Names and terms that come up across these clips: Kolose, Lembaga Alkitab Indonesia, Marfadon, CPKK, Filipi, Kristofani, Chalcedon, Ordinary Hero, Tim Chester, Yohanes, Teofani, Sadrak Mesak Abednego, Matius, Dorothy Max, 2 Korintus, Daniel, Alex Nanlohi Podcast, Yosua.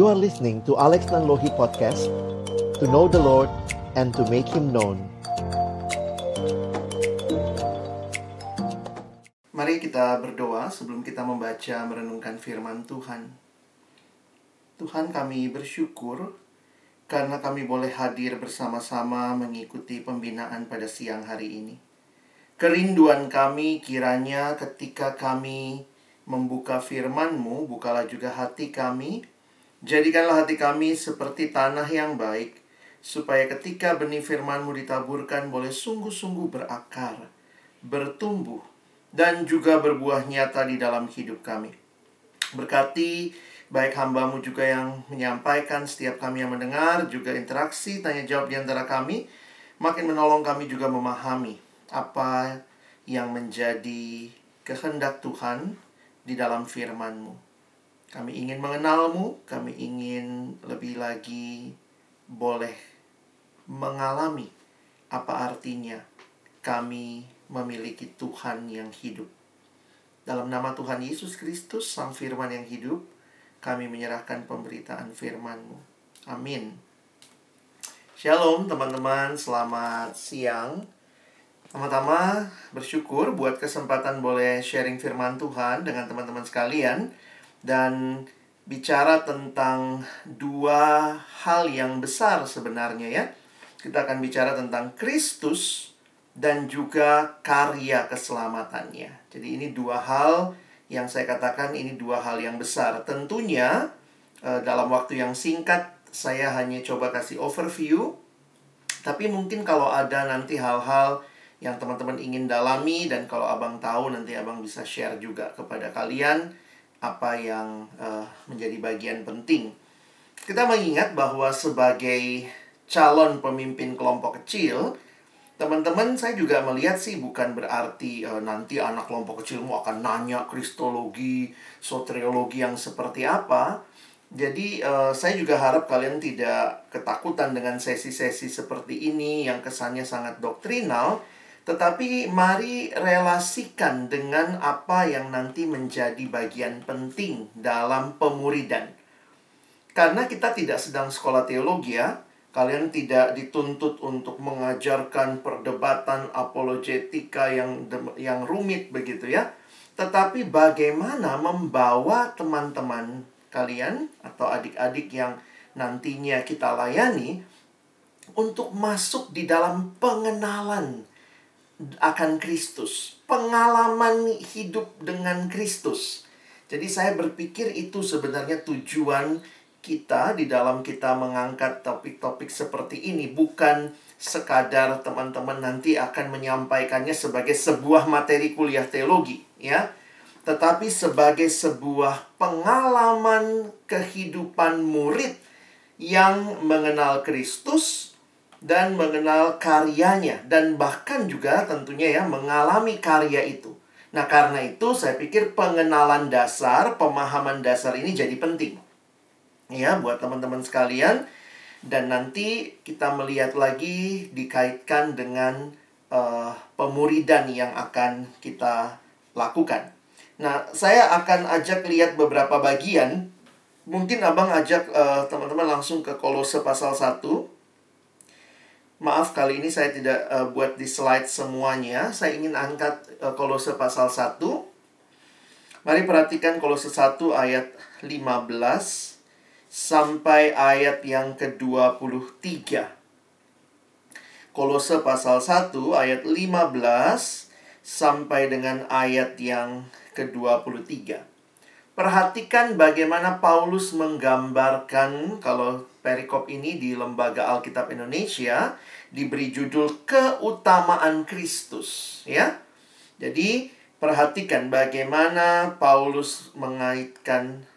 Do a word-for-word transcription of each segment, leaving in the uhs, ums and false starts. You are listening to Alex Nanlohi Podcast, to know the Lord and to make Him known. Mari kita berdoa sebelum kita membaca merenungkan firman Tuhan. Tuhan, kami bersyukur karena kami boleh hadir bersama-sama mengikuti pembinaan pada siang hari ini. Kerinduan kami kiranya ketika kami membuka firman-Mu, bukalah juga hati kami. Jadikanlah hati kami seperti tanah yang baik, supaya ketika benih firman-Mu ditaburkan boleh sungguh-sungguh berakar, bertumbuh, dan juga berbuah nyata di dalam hidup kami. Berkati baik hamba-Mu juga yang menyampaikan, setiap kami yang mendengar, juga interaksi, tanya jawab di antara kami, makin menolong kami juga memahami apa yang menjadi kehendak Tuhan di dalam firman-Mu. Kami ingin mengenal-Mu, kami ingin lebih lagi boleh mengalami apa artinya kami memiliki Tuhan yang hidup. Dalam nama Tuhan Yesus Kristus, Sang Firman yang hidup, kami menyerahkan pemberitaan firman-Mu. Amin. Shalom teman-teman, selamat siang. Pertama-tama bersyukur buat kesempatan boleh sharing firman Tuhan dengan teman-teman sekalian. Dan bicara tentang dua hal yang besar sebenarnya ya. Kita akan bicara tentang Kristus dan juga karya keselamatannya. Jadi ini dua hal yang saya katakan ini dua hal yang besar. Tentunya dalam waktu yang singkat saya hanya coba kasih overview. Tapi mungkin kalau ada nanti hal-hal yang teman-teman ingin dalami, dan kalau abang tahu nanti abang bisa share juga kepada kalian apa yang uh, menjadi bagian penting. Kita mengingat bahwa sebagai calon pemimpin kelompok kecil, teman-teman, saya juga melihat sih bukan berarti uh, nanti anak kelompok kecilmu akan nanya kristologi, soteriologi yang seperti apa. Jadi uh, saya juga harap kalian tidak ketakutan dengan sesi-sesi seperti ini yang kesannya sangat doktrinal. Tetapi mari relasikan dengan apa yang nanti menjadi bagian penting dalam pemuridan. Karena kita tidak sedang sekolah teologi ya, kalian tidak dituntut untuk mengajarkan perdebatan apologetika yang yang rumit begitu ya. Tetapi bagaimana membawa teman-teman kalian atau adik-adik yang nantinya kita layani untuk masuk di dalam pengenalan akan Kristus, pengalaman hidup dengan Kristus. Jadi saya berpikir itu sebenarnya tujuan kita di dalam kita mengangkat topik-topik seperti ini. Bukan sekadar teman-teman nanti akan menyampaikannya sebagai sebuah materi kuliah teologi ya, tetapi sebagai sebuah pengalaman kehidupan murid yang mengenal Kristus dan mengenal karyanya, dan bahkan juga tentunya ya mengalami karya itu. Nah karena itu saya pikir pengenalan dasar, pemahaman dasar ini jadi penting ya buat teman-teman sekalian. Dan nanti kita melihat lagi dikaitkan dengan uh, pemuridan yang akan kita lakukan. Nah saya akan ajak lihat beberapa bagian. Mungkin abang ajak uh, teman-teman langsung ke Kolose pasal satu. Maaf, kali ini saya tidak uh, buat di slide semuanya. Saya ingin angkat uh, Kolose pasal satu. Mari perhatikan Kolose satu ayat lima belas sampai ayat yang kedua puluh tiga. Kolose pasal satu ayat lima belas sampai dengan ayat yang kedua puluh tiga. Perhatikan bagaimana Paulus menggambarkan kalau perikop ini di Lembaga Alkitab Indonesia diberi judul Keutamaan Kristus ya. Jadi perhatikan bagaimana Paulus mengaitkan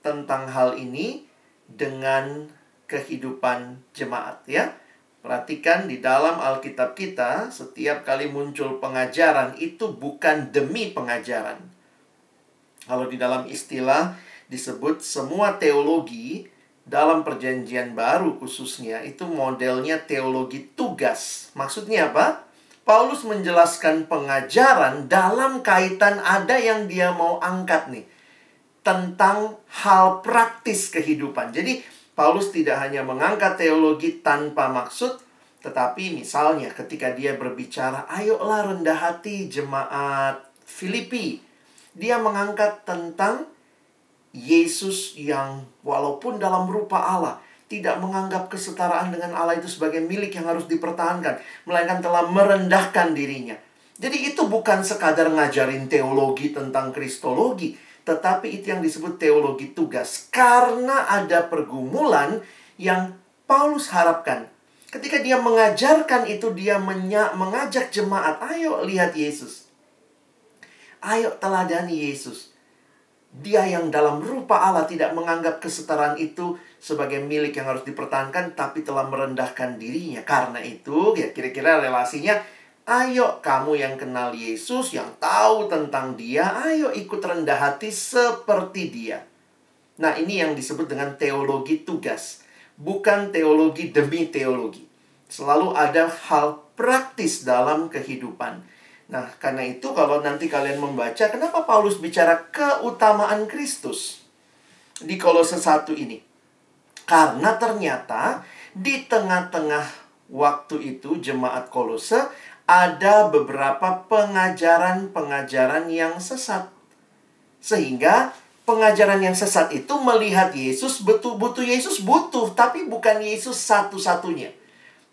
tentang hal ini dengan kehidupan jemaat ya. Perhatikan di dalam Alkitab kita setiap kali muncul pengajaran itu bukan demi pengajaran. Kalau di dalam istilah disebut semua teologi dalam perjanjian baru khususnya, itu modelnya teologi tugas. Maksudnya apa? Paulus menjelaskan pengajaran dalam kaitan ada yang dia mau angkat nih. tentang hal praktis kehidupan. Jadi, Paulus tidak hanya mengangkat teologi tanpa maksud, tetapi misalnya ketika dia berbicara, ayolah rendah hati jemaat Filipi, dia mengangkat tentang Yesus yang walaupun dalam rupa Allah, tidak menganggap kesetaraan dengan Allah itu sebagai milik yang harus dipertahankan, melainkan telah merendahkan dirinya. Jadi itu bukan sekadar ngajarin teologi tentang kristologi, tetapi itu yang disebut teologi tugas. Karena ada pergumulan yang Paulus harapkan. Ketika dia mengajarkan itu, dia menya- mengajak jemaat, ayo lihat Yesus. Ayo teladani Yesus. Dia yang dalam rupa Allah tidak menganggap kesetaraan itu sebagai milik yang harus dipertahankan, tapi telah merendahkan dirinya. Karena itu, ya kira-kira relasinya, ayo kamu yang kenal Yesus, yang tahu tentang dia, ayo ikut rendah hati seperti dia. Nah, ini yang disebut dengan teologi tugas. Bukan teologi demi teologi. Selalu ada hal praktis dalam kehidupan. Nah, karena itu kalau nanti kalian membaca, kenapa Paulus bicara keutamaan Kristus di Kolose satu ini? Karena ternyata di tengah-tengah waktu itu jemaat Kolose ada beberapa pengajaran-pengajaran yang sesat. Sehingga pengajaran yang sesat itu melihat Yesus butuh-butuh Yesus butuh, tapi bukan Yesus satu-satunya.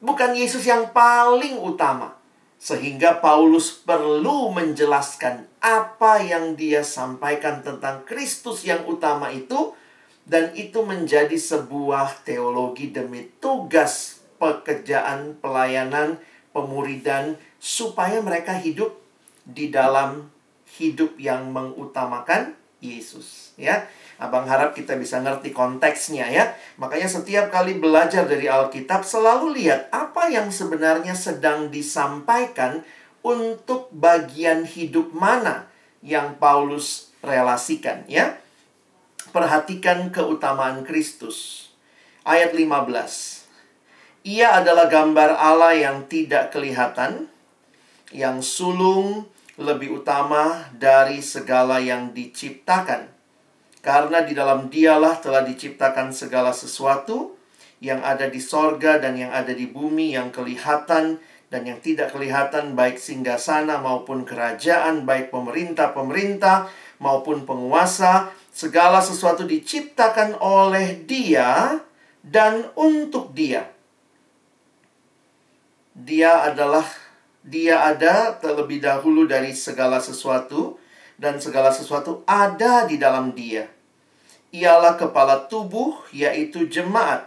Bukan Yesus yang paling utama. Sehingga Paulus perlu menjelaskan apa yang dia sampaikan tentang Kristus yang utama itu. Dan itu menjadi sebuah teologi demi tugas, pekerjaan, pelayanan, pemuridan. Supaya mereka hidup di dalam hidup yang mengutamakan Yesus. Ya, abang harap kita bisa ngerti konteksnya ya. Makanya setiap kali belajar dari Alkitab selalu lihat apa yang sebenarnya sedang disampaikan untuk bagian hidup mana yang Paulus relasikan ya. Perhatikan keutamaan Kristus. Ayat lima belas. Ia adalah gambar Allah yang tidak kelihatan, yang sulung lebih utama dari segala yang diciptakan. Karena di dalam dialah telah diciptakan segala sesuatu yang ada di sorga dan yang ada di bumi, yang kelihatan dan yang tidak kelihatan, baik singgasana maupun kerajaan, baik pemerintah-pemerintah maupun penguasa. Segala sesuatu diciptakan oleh Dia dan untuk Dia. Dia adalah Dia ada terlebih dahulu dari segala sesuatu, dan segala sesuatu ada di dalam Dia. Ialah kepala tubuh, yaitu jemaat.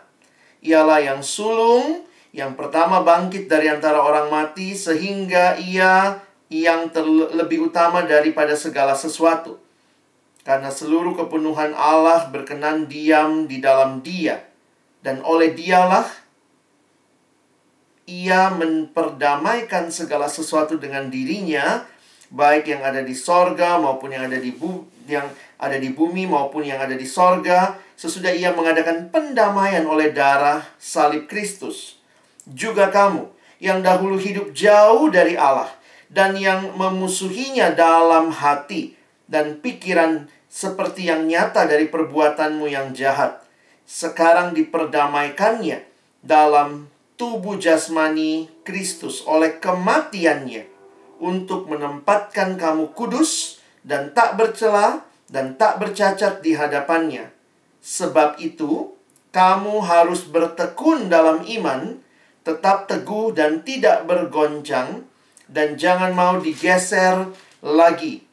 Ialah yang sulung, yang pertama bangkit dari antara orang mati, sehingga Ia yang lebih utama daripada segala sesuatu. Karena seluruh kepenuhan Allah berkenan diam di dalam Dia. Dan oleh Dialah, Ia memperdamaikan segala sesuatu dengan dirinya, baik yang ada di sorga maupun yang ada di bu- yang ada di bumi maupun yang ada di sorga, sesudah Ia mengadakan pendamaian oleh darah salib Kristus. Juga kamu yang dahulu hidup jauh dari Allah dan yang memusuhinya dalam hati dan pikiran seperti yang nyata dari perbuatanmu yang jahat, sekarang diperdamaikannya dalam tubuh jasmani Kristus oleh kematiannya, untuk menempatkan kamu kudus dan tak bercela dan tak bercacat di hadapannya. Sebab itu, kamu harus bertekun dalam iman, tetap teguh dan tidak bergoncang, dan jangan mau digeser lagi.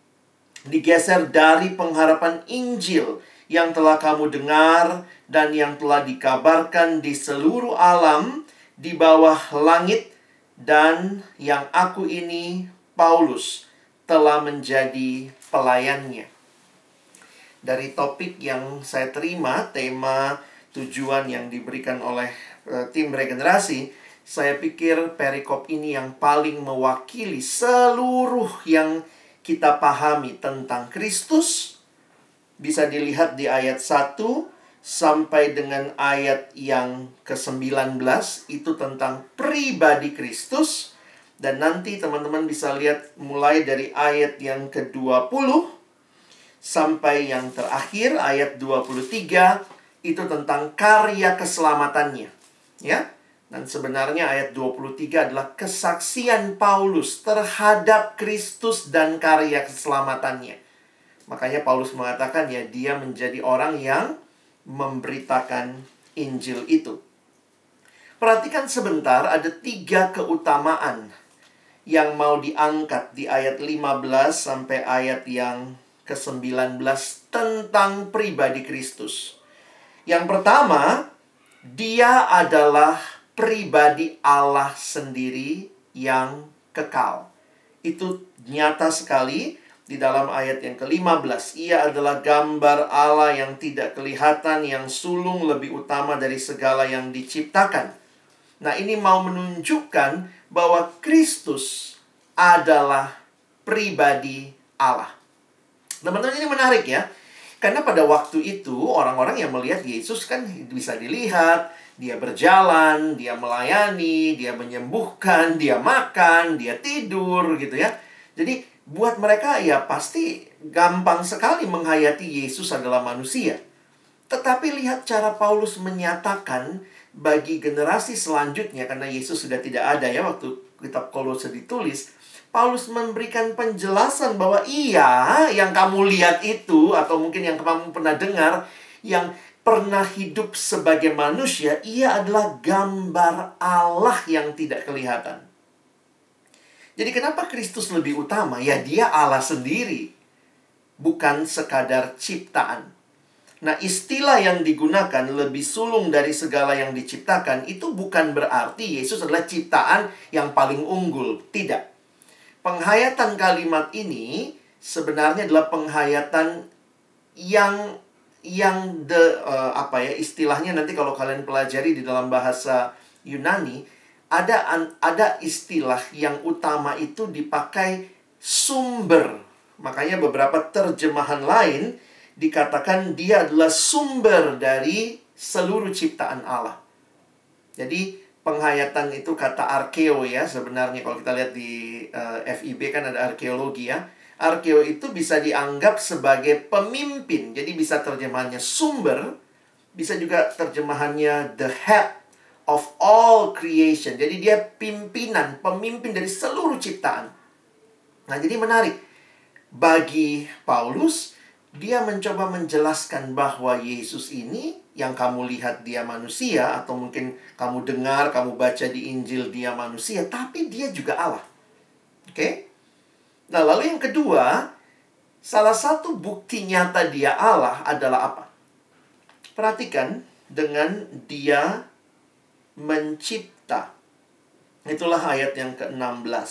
Digeser dari pengharapan Injil yang telah kamu dengar dan yang telah dikabarkan di seluruh alam, di bawah langit, dan yang aku ini, Paulus, telah menjadi pelayannya. Dari topik yang saya terima, tema tujuan yang diberikan oleh e, tim regenerasi, saya pikir perikop ini yang paling mewakili seluruh yang kita pahami tentang Kristus. Bisa dilihat di ayat satu sampai dengan ayat yang kesembilan belas, itu tentang pribadi Kristus. Dan nanti teman-teman bisa lihat mulai dari ayat yang kedua puluh sampai yang terakhir ayat dua puluh tiga itu tentang karya keselamatannya, ya. Dan sebenarnya ayat dua puluh tiga adalah kesaksian Paulus terhadap Kristus dan karya keselamatannya. Makanya Paulus mengatakan ya, dia menjadi orang yang memberitakan Injil itu. Perhatikan sebentar, ada tiga keutamaan yang mau diangkat di ayat lima belas sampai ayat yang kesembilan belas tentang pribadi Kristus. Yang pertama, dia adalah pribadi Allah sendiri yang kekal. Itu nyata sekali di dalam ayat yang kelima belas. Ia adalah gambar Allah yang tidak kelihatan, yang sulung, lebih utama dari segala yang diciptakan. Nah, ini mau menunjukkan bahwa Kristus adalah pribadi Allah. Teman-teman, ini menarik ya. Karena pada waktu itu, orang-orang yang melihat Yesus kan bisa dilihat. Dia berjalan, dia melayani, dia menyembuhkan, dia makan, dia tidur gitu ya. Jadi, buat mereka ya pasti gampang sekali menghayati Yesus adalah manusia. Tetapi lihat cara Paulus menyatakan bagi generasi selanjutnya, karena Yesus sudah tidak ada ya waktu kitab Kolose ditulis. Paulus memberikan penjelasan bahwa ia yang kamu lihat itu, atau mungkin yang kamu pernah dengar, yang pernah hidup sebagai manusia, ia adalah gambar Allah yang tidak kelihatan. Jadi kenapa Kristus lebih utama? Ya, dia Allah sendiri, bukan sekadar ciptaan. Nah, istilah yang digunakan lebih sulung dari segala yang diciptakan itu bukan berarti Yesus adalah ciptaan yang paling unggul. Tidak. Penghayatan kalimat ini sebenarnya adalah penghayatan yang yang the uh, apa ya istilahnya, nanti kalau kalian pelajari di dalam bahasa Yunani ada an, ada istilah yang utama itu dipakai sumber. Makanya beberapa terjemahan lain dikatakan dia adalah sumber dari seluruh ciptaan Allah. Jadi penghayatan itu kata arkeo ya sebenarnya. Kalau kita lihat di uh, F I B kan ada arkeologi ya. Arkeo itu bisa dianggap sebagai pemimpin. Jadi bisa terjemahannya sumber, bisa juga terjemahannya the head of all creation. Jadi dia pimpinan, pemimpin dari seluruh ciptaan. Nah, jadi menarik. Bagi Paulus, dia mencoba menjelaskan bahwa Yesus ini, yang kamu lihat dia manusia, atau mungkin kamu dengar, kamu baca di Injil dia manusia, tapi dia juga Allah. Oke? Okay? Nah, lalu yang kedua, salah satu bukti nyata dia Allah adalah apa? Perhatikan, dengan dia mencipta. Itulah ayat yang ke enam belas.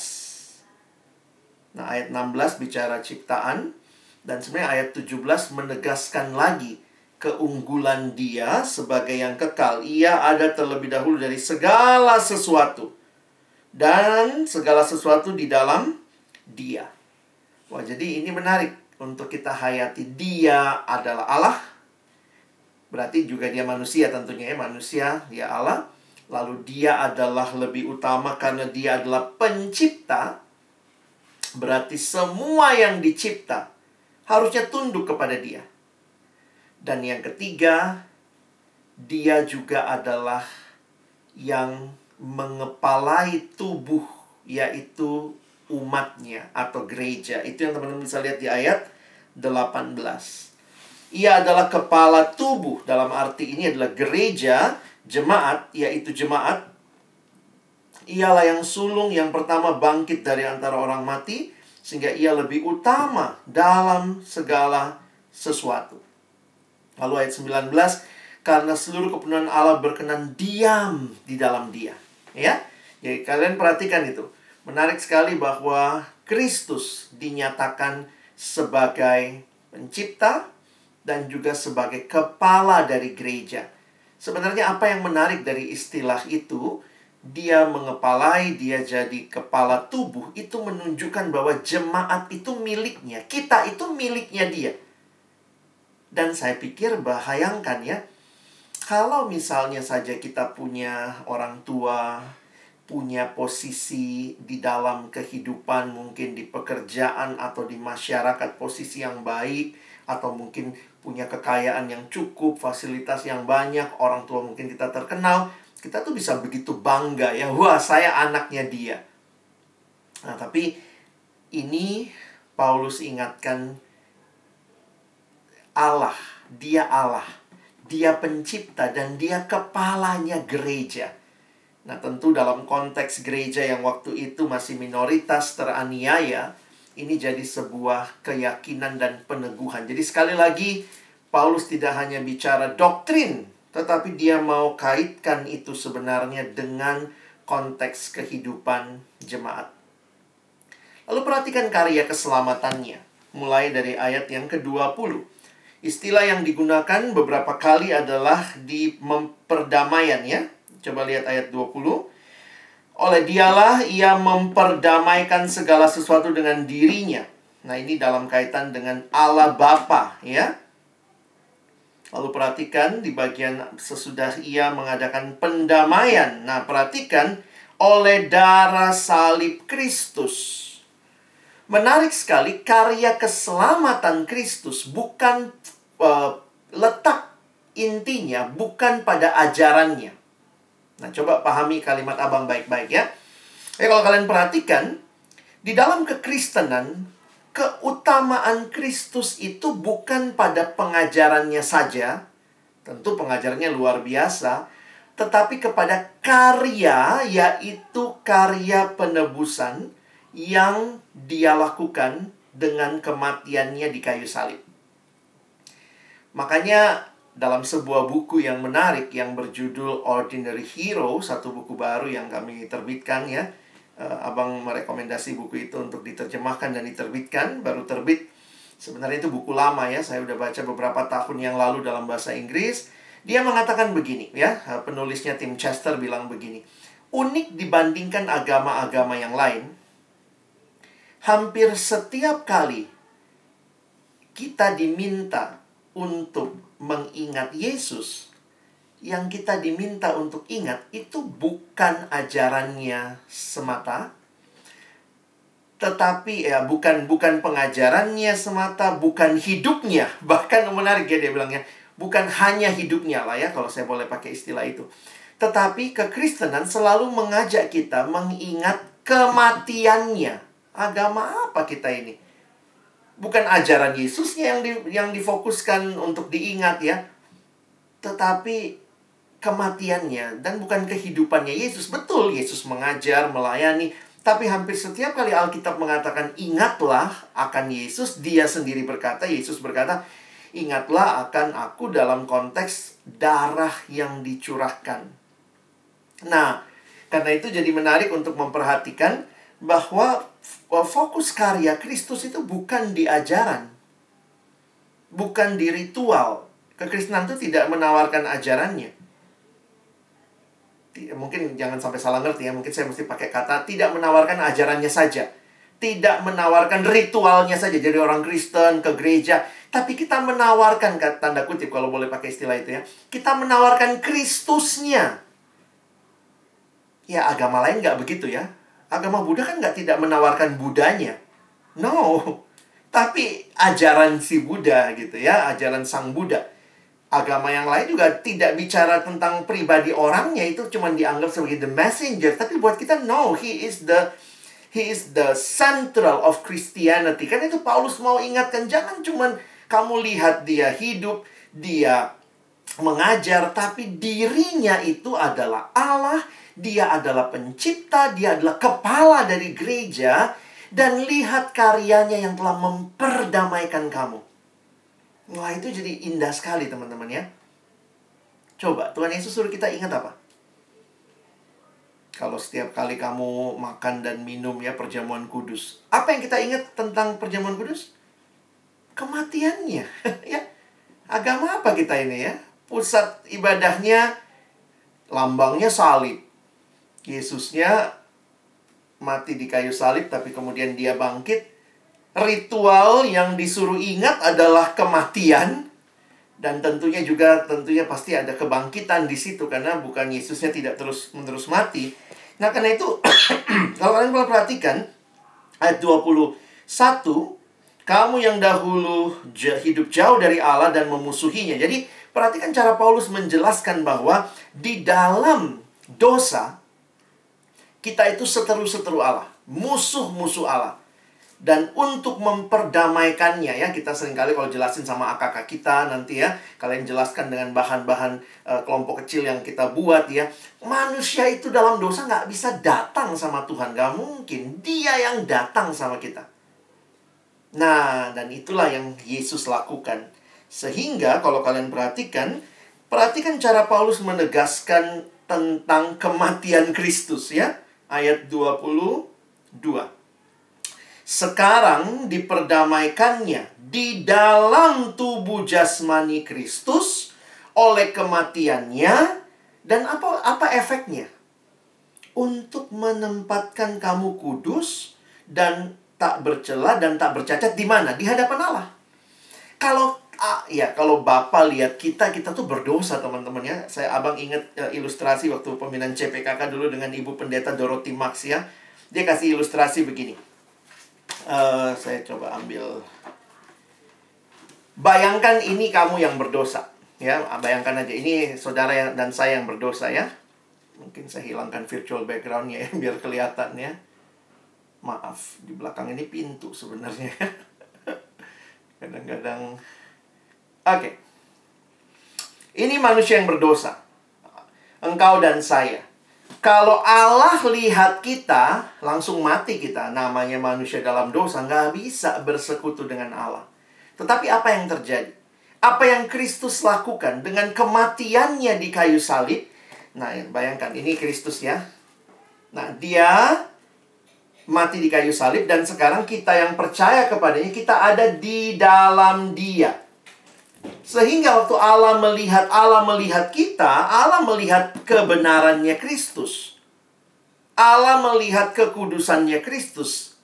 Nah, ayat enam belas bicara ciptaan. Dan sebenarnya ayat tujuh belas menegaskan lagi keunggulan dia sebagai yang kekal. Ia ada terlebih dahulu dari segala sesuatu. Dan segala sesuatu di dalam dia. Wah, jadi ini menarik untuk kita hayati. Dia adalah Allah. Berarti juga dia manusia tentunya ya. Manusia, dia Allah. Lalu dia adalah lebih utama karena dia adalah pencipta. Berarti semua yang dicipta harusnya tunduk kepada dia. Dan yang ketiga, dia juga adalah yang mengepalai tubuh, yaitu umatnya atau gereja. Itu yang teman-teman bisa lihat di ayat delapan belas. Ia adalah kepala tubuh, dalam arti ini adalah gereja, jemaat, yaitu jemaat. Ialah yang sulung, yang pertama bangkit dari antara orang mati, sehingga ia lebih utama dalam segala sesuatu. Lalu ayat sembilan belas, karena seluruh kepenuhan Allah berkenan diam di dalam dia. Ya, jadi kalian perhatikan itu. Menarik sekali bahwa Kristus dinyatakan sebagai pencipta dan juga sebagai kepala dari gereja. Sebenarnya apa yang menarik dari istilah itu? Dia mengepalai, dia jadi kepala tubuh, itu menunjukkan bahwa jemaat itu miliknya. Kita itu miliknya dia. Dan saya pikir, bayangkan ya, kalau misalnya saja kita punya orang tua, punya posisi di dalam kehidupan, mungkin di pekerjaan atau di masyarakat, posisi yang baik, atau mungkin punya kekayaan yang cukup, fasilitas yang banyak, orang tua mungkin kita terkenal, kita tuh bisa begitu bangga ya, wah saya anaknya dia. Nah, tapi ini Paulus ingatkan, Allah, dia Allah, dia pencipta dan dia kepalanya gereja. Nah, tentu dalam konteks gereja yang waktu itu masih minoritas teraniaya, ini jadi sebuah keyakinan dan peneguhan. Jadi sekali lagi, Paulus tidak hanya bicara doktrin, tetapi dia mau kaitkan itu sebenarnya dengan konteks kehidupan jemaat. Lalu perhatikan karya keselamatannya, mulai dari ayat yang kedua puluh. Istilah yang digunakan beberapa kali adalah di memperdamaian ya. Coba lihat ayat dua puluh. Oleh dialah ia memperdamaikan segala sesuatu dengan dirinya. Nah, ini dalam kaitan dengan Allah Bapa, ya. Lalu perhatikan di bagian sesudah ia mengadakan pendamaian. Nah, perhatikan, oleh darah salib Kristus. Menarik sekali, karya keselamatan Kristus bukan uh, letak intinya, bukan pada ajarannya. Nah, coba pahami kalimat abang baik-baik ya. Ya, kalau kalian perhatikan, di dalam kekristenan, keutamaan Kristus itu bukan pada pengajarannya saja. Tentu pengajarannya luar biasa. Tetapi kepada karya, yaitu karya penebusan yang dia lakukan dengan kematiannya di kayu salib. Makanya, dalam sebuah buku yang menarik yang berjudul Ordinary Hero, satu buku baru yang kami terbitkan ya. Uh, abang merekomendasi buku itu untuk diterjemahkan dan diterbitkan, baru terbit. Sebenarnya itu buku lama ya, saya udah baca beberapa tahun yang lalu dalam bahasa Inggris. Dia mengatakan begini ya, penulisnya Tim Chester bilang begini. Unik dibandingkan agama-agama yang lain, hampir setiap kali kita diminta untuk mengingat Yesus, yang kita diminta untuk ingat itu bukan ajarannya semata, tetapi ya bukan bukan pengajarannya semata, bukan hidupnya, bahkan menarik ya dia bilangnya, bukan hanya hidupnya lah ya, kalau saya boleh pakai istilah itu. Tetapi kekristenan selalu mengajak kita mengingat kematiannya. Agama apa kita ini? Bukan ajaran Yesusnya yang di, yang difokuskan untuk diingat ya, tetapi kematiannya dan bukan kehidupannya Yesus. Betul, Yesus mengajar, melayani, tapi hampir setiap kali Alkitab mengatakan ingatlah akan Yesus, dia sendiri berkata, Yesus berkata, ingatlah akan aku dalam konteks darah yang dicurahkan. Nah, karena itu jadi menarik untuk memperhatikan bahwa fokus karya Kristus itu bukan di ajaran, bukan di ritual. Kekristenan itu tidak menawarkan ajarannya. Mungkin jangan sampai salah ngerti ya, mungkin saya mesti pakai kata tidak menawarkan ajarannya saja, tidak menawarkan ritualnya saja. Jadi orang Kristen ke gereja, tapi kita menawarkan, tanda kutip kalau boleh pakai istilah itu ya, kita menawarkan Kristusnya. Ya, agama lain nggak begitu ya. Agama Buddha kan nggak tidak menawarkan Budanya. No. Tapi ajaran si Buddha gitu ya. Ajaran Sang Buddha. Agama yang lain juga tidak bicara tentang pribadi orangnya. Itu cuma dianggap sebagai the messenger. Tapi buat kita, no. He is the, he is the central of Christianity. Kan itu Paulus mau ingatkan. Jangan cuma kamu lihat dia hidup, dia mengajar. Tapi dirinya itu adalah Allah. Dia adalah pencipta, dia adalah kepala dari gereja. Dan lihat karyanya yang telah memperdamaikan kamu. Wah, itu jadi indah sekali teman-teman ya. Coba, Tuhan Yesus suruh kita ingat apa? Kalau setiap kali kamu makan dan minum ya perjamuan kudus, apa yang kita ingat tentang perjamuan kudus? Kematiannya ya. Agama apa kita ini ya? Pusat ibadahnya, lambangnya salib. Yesusnya mati di kayu salib, tapi kemudian dia bangkit. Ritual yang disuruh ingat adalah kematian. Dan tentunya juga, tentunya pasti ada kebangkitan di situ. Karena bukan Yesusnya tidak terus-menerus mati. Nah karena itu kalau kalian perhatikan ayat dua puluh satu, kamu yang dahulu hidup jauh dari Allah dan memusuhinya. Jadi perhatikan cara Paulus menjelaskan bahwa di dalam dosa kita itu seteru-seteru Allah, musuh-musuh Allah. Dan untuk memperdamaikannya, ya, kita seringkali kalau jelasin sama kakak kita nanti, ya, kalian jelaskan dengan bahan-bahan uh, kelompok kecil yang kita buat, ya. Manusia itu dalam dosa nggak bisa datang sama Tuhan, nggak mungkin. Dia yang datang sama kita. Nah, dan itulah yang Yesus lakukan. Sehingga kalau kalian perhatikan, perhatikan cara Paulus menegaskan tentang kematian Kristus, ya. Ayat dua puluh dua. Sekarang diperdamaikannya di dalam tubuh jasmani Kristus oleh kematiannya. Dan apa apa efeknya? Untuk menempatkan kamu kudus dan tak bercela dan tak bercacat di mana? Di hadapan Allah. Kalau ah, ya kalau Bapak lihat kita, kita tuh berdosa, teman-teman, ya. Saya abang ingat uh, ilustrasi waktu pembinaan C P K K dulu dengan Ibu Pendeta Dorothy Max, ya. Dia kasih ilustrasi begini. Uh, saya coba ambil. Bayangkan ini kamu yang berdosa, ya. Bayangkan aja ini saudara yang, dan saya yang berdosa, ya. Mungkin saya hilangkan virtual backgroundnya, ya, biar kelihatan, ya. Maaf, di belakang ini pintu sebenarnya. Kadang-kadang. Oke, okay. Ini manusia yang berdosa, engkau dan saya. Kalau Allah lihat kita, langsung mati kita. Namanya manusia dalam dosa, nggak bisa bersekutu dengan Allah. Tetapi apa yang terjadi? Apa yang Kristus lakukan dengan kematiannya di kayu salib? Nah, bayangkan, ini Kristus, ya. Nah, dia mati di kayu salib, dan sekarang kita yang percaya kepadanya, kita ada di dalam dia. Sehingga waktu Allah melihat, Allah melihat kita, Allah melihat kebenarannya Kristus. Allah melihat kekudusannya Kristus.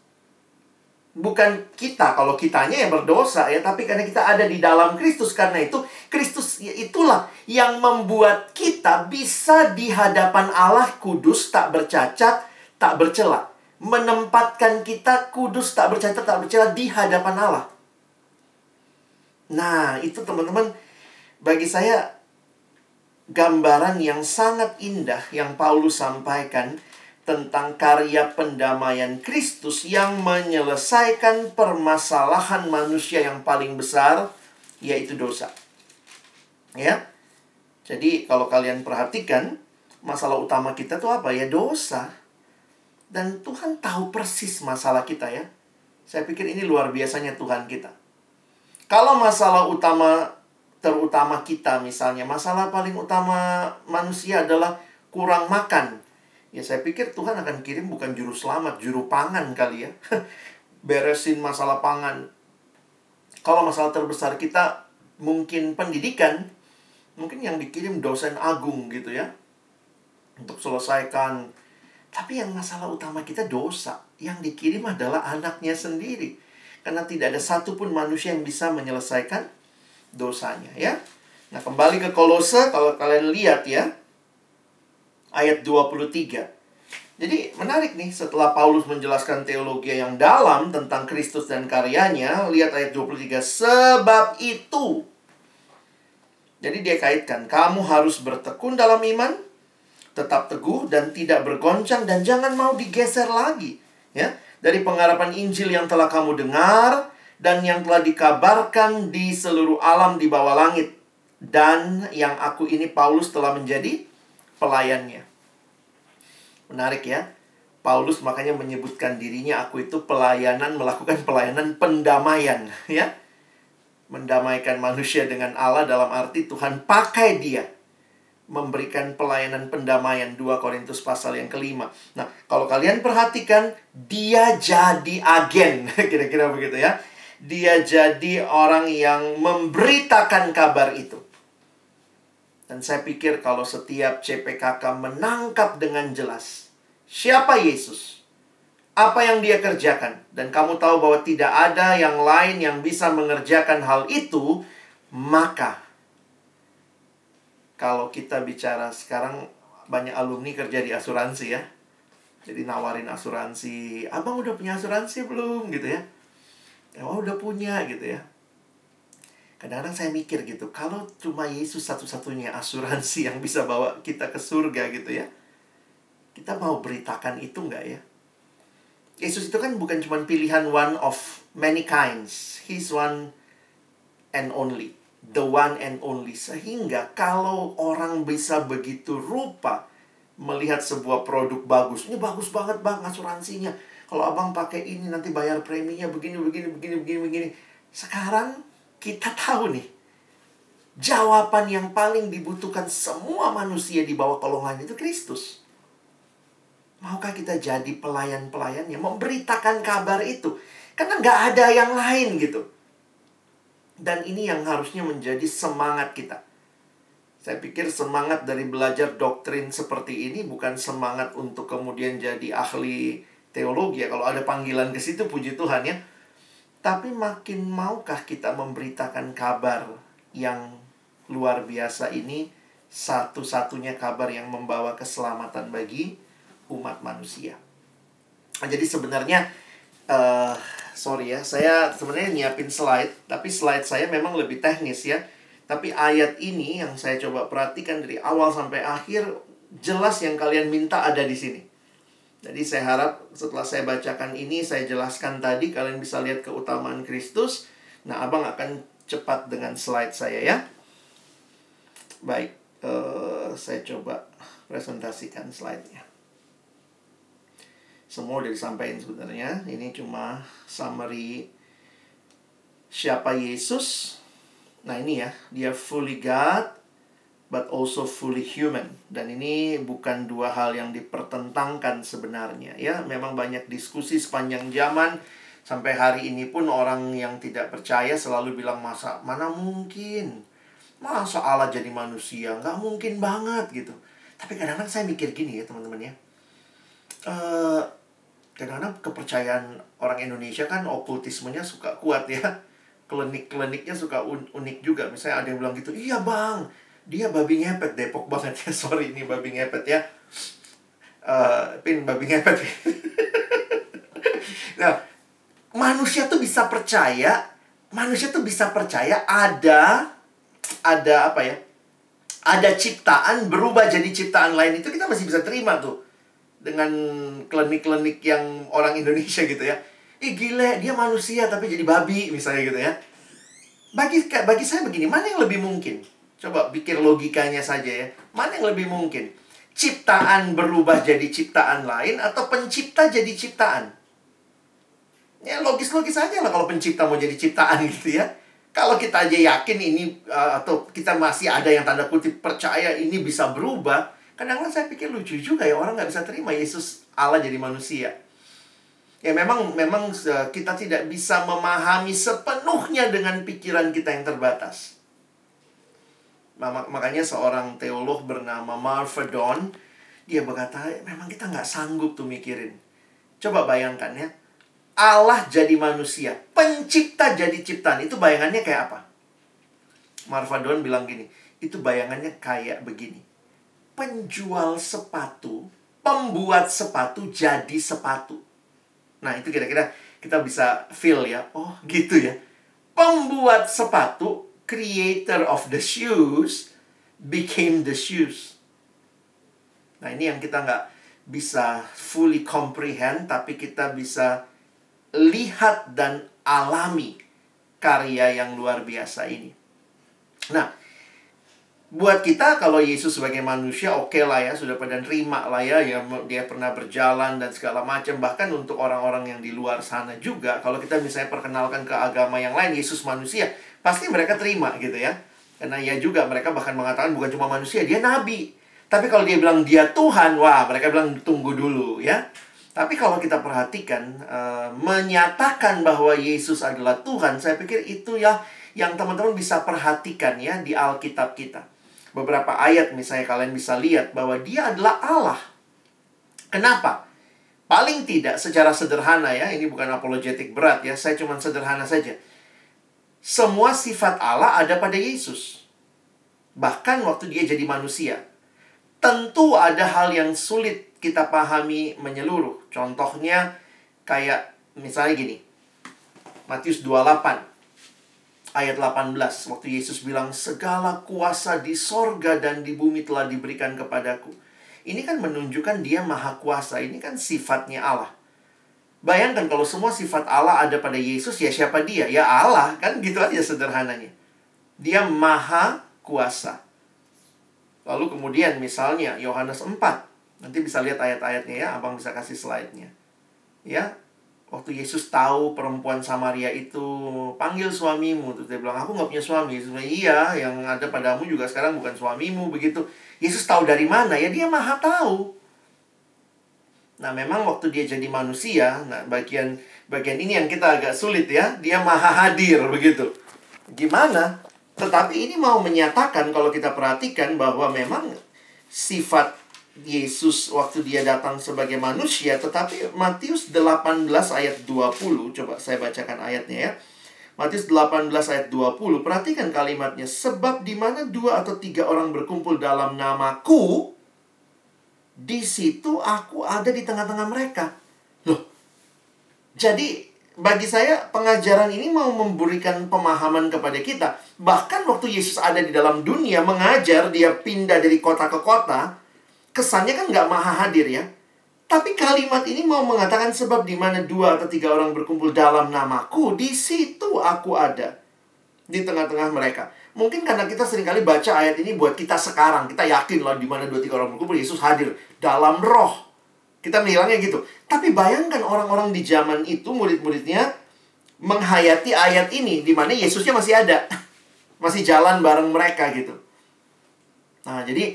Bukan kita, kalau kitanya yang berdosa, ya, tapi karena kita ada di dalam Kristus. Karena itu, Kristus itulah yang membuat kita bisa di hadapan Allah kudus, tak bercacat, tak bercela. Menempatkan kita kudus, tak bercacat, tak bercela di hadapan Allah. Nah, itu, teman-teman, bagi saya gambaran yang sangat indah yang Paulus sampaikan tentang karya pendamaian Kristus yang menyelesaikan permasalahan manusia yang paling besar, yaitu dosa. Ya. Jadi, kalau kalian perhatikan, masalah utama kita tuh apa, ya? Dosa. Dan Tuhan tahu persis masalah kita, ya. Saya pikir ini luar biasanya Tuhan kita. Kalau masalah utama, terutama kita misalnya, masalah paling utama manusia adalah kurang makan. Ya, saya pikir Tuhan akan kirim bukan juru selamat, juru pangan kali, ya. Beresin masalah pangan. Kalau masalah terbesar kita mungkin pendidikan, mungkin yang dikirim dosen agung gitu, ya. Untuk selesaikan. Tapi yang masalah utama kita dosa, yang dikirim adalah anaknya sendiri. Karena tidak ada satupun manusia yang bisa menyelesaikan dosanya, ya. Nah, kembali ke Kolose, kalau kalian lihat, ya, ayat dua puluh tiga. Jadi, menarik nih, setelah Paulus menjelaskan teologi yang dalam tentang Kristus dan karyanya, lihat ayat dua puluh tiga, sebab itu. Jadi, dia kaitkan, kamu harus bertekun dalam iman, tetap teguh dan tidak bergoncang, dan jangan mau digeser lagi, ya. Dari pengharapan Injil yang telah kamu dengar dan yang telah dikabarkan di seluruh alam di bawah langit, dan yang aku ini Paulus telah menjadi pelayannya. Menarik, ya. Paulus makanya menyebutkan dirinya, aku itu pelayanan, melakukan pelayanan pendamaian, ya. Mendamaikan manusia dengan Allah dalam arti Tuhan pakai dia memberikan pelayanan pendamaian, dua Korintus pasal yang kelima. Nah, kalau kalian perhatikan, dia jadi agen, kira-kira begitu, ya. Dia jadi orang yang memberitakan kabar itu. Dan saya pikir kalau setiap C P K K menangkap dengan jelas siapa Yesus, apa yang dia kerjakan, dan kamu tahu bahwa tidak ada yang lain yang bisa mengerjakan hal itu, maka kalau kita bicara sekarang, banyak alumni kerja di asuransi, ya. Jadi nawarin asuransi, abang udah punya asuransi belum gitu ya? Oh udah punya gitu ya. Kadang-kadang saya mikir gitu, kalau cuma Yesus satu-satunya asuransi yang bisa bawa kita ke surga gitu ya, kita mau beritakan itu nggak ya? Yesus itu kan bukan cuma pilihan one of many kinds. He's one and only. The one and only. Sehingga kalau orang bisa begitu rupa melihat sebuah produk bagus, ini bagus banget bang asuransinya. Kalau abang pakai ini nanti bayar preminya begini, begini, begini, begini, begini. Sekarang kita tahu nih, jawaban yang paling dibutuhkan semua manusia di bawah kolongan itu Kristus. Maukah kita jadi pelayan-pelayannya, memberitakan kabar itu? Karena nggak ada yang lain gitu. Dan ini yang harusnya menjadi semangat kita. Saya pikir semangat dari belajar doktrin seperti ini bukan semangat untuk kemudian jadi ahli teologi ya. Kalau ada panggilan ke situ, puji Tuhan ya. Tapi makin maukah kita memberitakan kabar yang luar biasa ini, satu-satunya kabar yang membawa keselamatan bagi umat manusia. Jadi sebenarnya uh, sorry ya, saya sebenarnya nyiapin slide, tapi slide saya memang lebih teknis ya. Tapi ayat ini yang saya coba perhatikan dari awal sampai akhir, jelas yang kalian minta ada di sini. Jadi saya harap setelah saya bacakan ini, saya jelaskan tadi, kalian bisa lihat keutamaan Kristus. Nah, abang akan cepat dengan slide saya ya. Baik, uh, saya coba presentasikan slide-nya. Semua udah disampaikan sebenarnya. Ini cuma summary siapa Yesus. Nah ini ya, dia fully God but also fully human. Dan ini bukan dua hal yang dipertentangkan sebenarnya ya. Memang banyak diskusi sepanjang zaman. Sampai hari ini pun orang yang tidak percaya selalu bilang, masa mana mungkin, masa Allah jadi manusia, nggak mungkin banget gitu. Tapi kadang-kadang saya mikir gini ya teman-teman ya, uh, kadang-kadang kepercayaan orang Indonesia kan okultismenya suka kuat ya. Klinik-kliniknya suka un- unik juga. Misalnya ada yang bilang gitu, iya bang, dia babi ngepet, Depok banget ya. Sorry, ini babi ngepet ya. uh, Pin, babi ngepet. Nah, manusia tuh bisa percaya, manusia tuh bisa percaya ada, ada apa ya, ada ciptaan berubah jadi ciptaan lain. Itu kita masih bisa terima tuh, dengan klinik-klinik yang orang Indonesia gitu ya. Ih gile, dia manusia tapi jadi babi misalnya gitu ya. Bagi bagi saya begini, mana yang lebih mungkin? Coba pikir logikanya saja ya. Mana yang lebih mungkin? Ciptaan berubah jadi ciptaan lain atau pencipta jadi ciptaan? Ya logis-logis aja lah kalau pencipta mau jadi ciptaan gitu ya. Kalau kita aja yakin ini uh, atau kita masih ada yang tanda kutip percaya ini bisa berubah, kadang-kadang saya pikir lucu juga ya, orang nggak bisa terima Yesus Allah jadi manusia. Ya memang memang kita tidak bisa memahami sepenuhnya dengan pikiran kita yang terbatas. Makanya seorang teolog bernama Marfadon, dia berkata, memang kita nggak sanggup tuh mikirin. Coba bayangkan ya, Allah jadi manusia, pencipta jadi ciptaan. Itu bayangannya kayak apa? Marfadon bilang gini, itu bayangannya kayak begini. Penjual sepatu, pembuat sepatu jadi sepatu. Nah, itu kira-kira kita bisa feel ya. Oh, gitu ya. Pembuat sepatu, creator of the shoes, became the shoes. Nah, ini yang kita nggak bisa fully comprehend, tapi kita bisa lihat dan alami karya yang luar biasa ini. Nah, buat kita kalau Yesus sebagai manusia oke okay lah ya, sudah pada nerima lah ya, ya dia pernah berjalan dan segala macam. Bahkan untuk orang-orang yang di luar sana juga, kalau kita misalnya perkenalkan ke agama yang lain Yesus manusia, pasti mereka terima gitu ya. Karena ya juga mereka bahkan mengatakan bukan cuma manusia, dia nabi. Tapi kalau dia bilang dia Tuhan, wah mereka bilang tunggu dulu ya. Tapi kalau kita perhatikan, uh, menyatakan bahwa Yesus adalah Tuhan, saya pikir itu ya yang teman-teman bisa perhatikan ya di Alkitab kita. Beberapa ayat misalnya kalian bisa lihat bahwa dia adalah Allah. Kenapa? Paling tidak secara sederhana ya, ini bukan apologetik berat ya, saya cuma sederhana saja. Semua sifat Allah ada pada Yesus. Bahkan waktu dia jadi manusia. Tentu ada hal yang sulit kita pahami menyeluruh. Contohnya kayak misalnya gini, Matius dua puluh delapan ayat delapan belas, waktu Yesus bilang, segala kuasa di sorga dan di bumi telah diberikan kepadaku. Ini kan menunjukkan dia maha kuasa. Ini kan sifatnya Allah. Bayangkan kalau semua sifat Allah ada pada Yesus, ya siapa dia? Ya Allah, kan gitu aja sederhananya. Dia maha kuasa. Lalu kemudian misalnya Yohanes empat. Nanti bisa lihat ayat-ayatnya ya, abang bisa kasih slide-nya. Ya, waktu Yesus tahu perempuan Samaria itu, panggil suamimu. Terus dia bilang, aku gak punya suami. Yesus bilang, iya, yang ada padamu juga sekarang bukan suamimu, begitu. Yesus tahu dari mana? Ya dia maha tahu. Nah, memang waktu dia jadi manusia, nah bagian bagian ini yang kita agak sulit ya, dia maha hadir begitu. Gimana? Tetapi ini mau menyatakan kalau kita perhatikan bahwa memang sifat Yesus waktu dia datang sebagai manusia, tetapi Matius delapan belas ayat dua puluh, coba saya bacakan ayatnya ya. Matius delapan belas ayat dua puluh, perhatikan kalimatnya, sebab di mana dua atau tiga orang berkumpul dalam namaku, di situ aku ada di tengah-tengah mereka. Loh, jadi bagi saya pengajaran ini mau memberikan pemahaman kepada kita. Bahkan waktu Yesus ada di dalam dunia mengajar, dia pindah dari kota ke kota, kesannya kan nggak maha hadir ya. Tapi kalimat ini mau mengatakan sebab di mana dua atau tiga orang berkumpul dalam namaku, di situ aku ada di tengah-tengah mereka. Mungkin karena kita seringkali baca ayat ini buat kita sekarang. Kita yakin lah di mana dua tiga orang berkumpul, Yesus hadir dalam roh. Kita bilangnya gitu. Tapi bayangkan orang-orang di zaman itu, murid-muridnya menghayati ayat ini, di mana Yesusnya masih ada, masih jalan bareng mereka gitu. Nah, jadi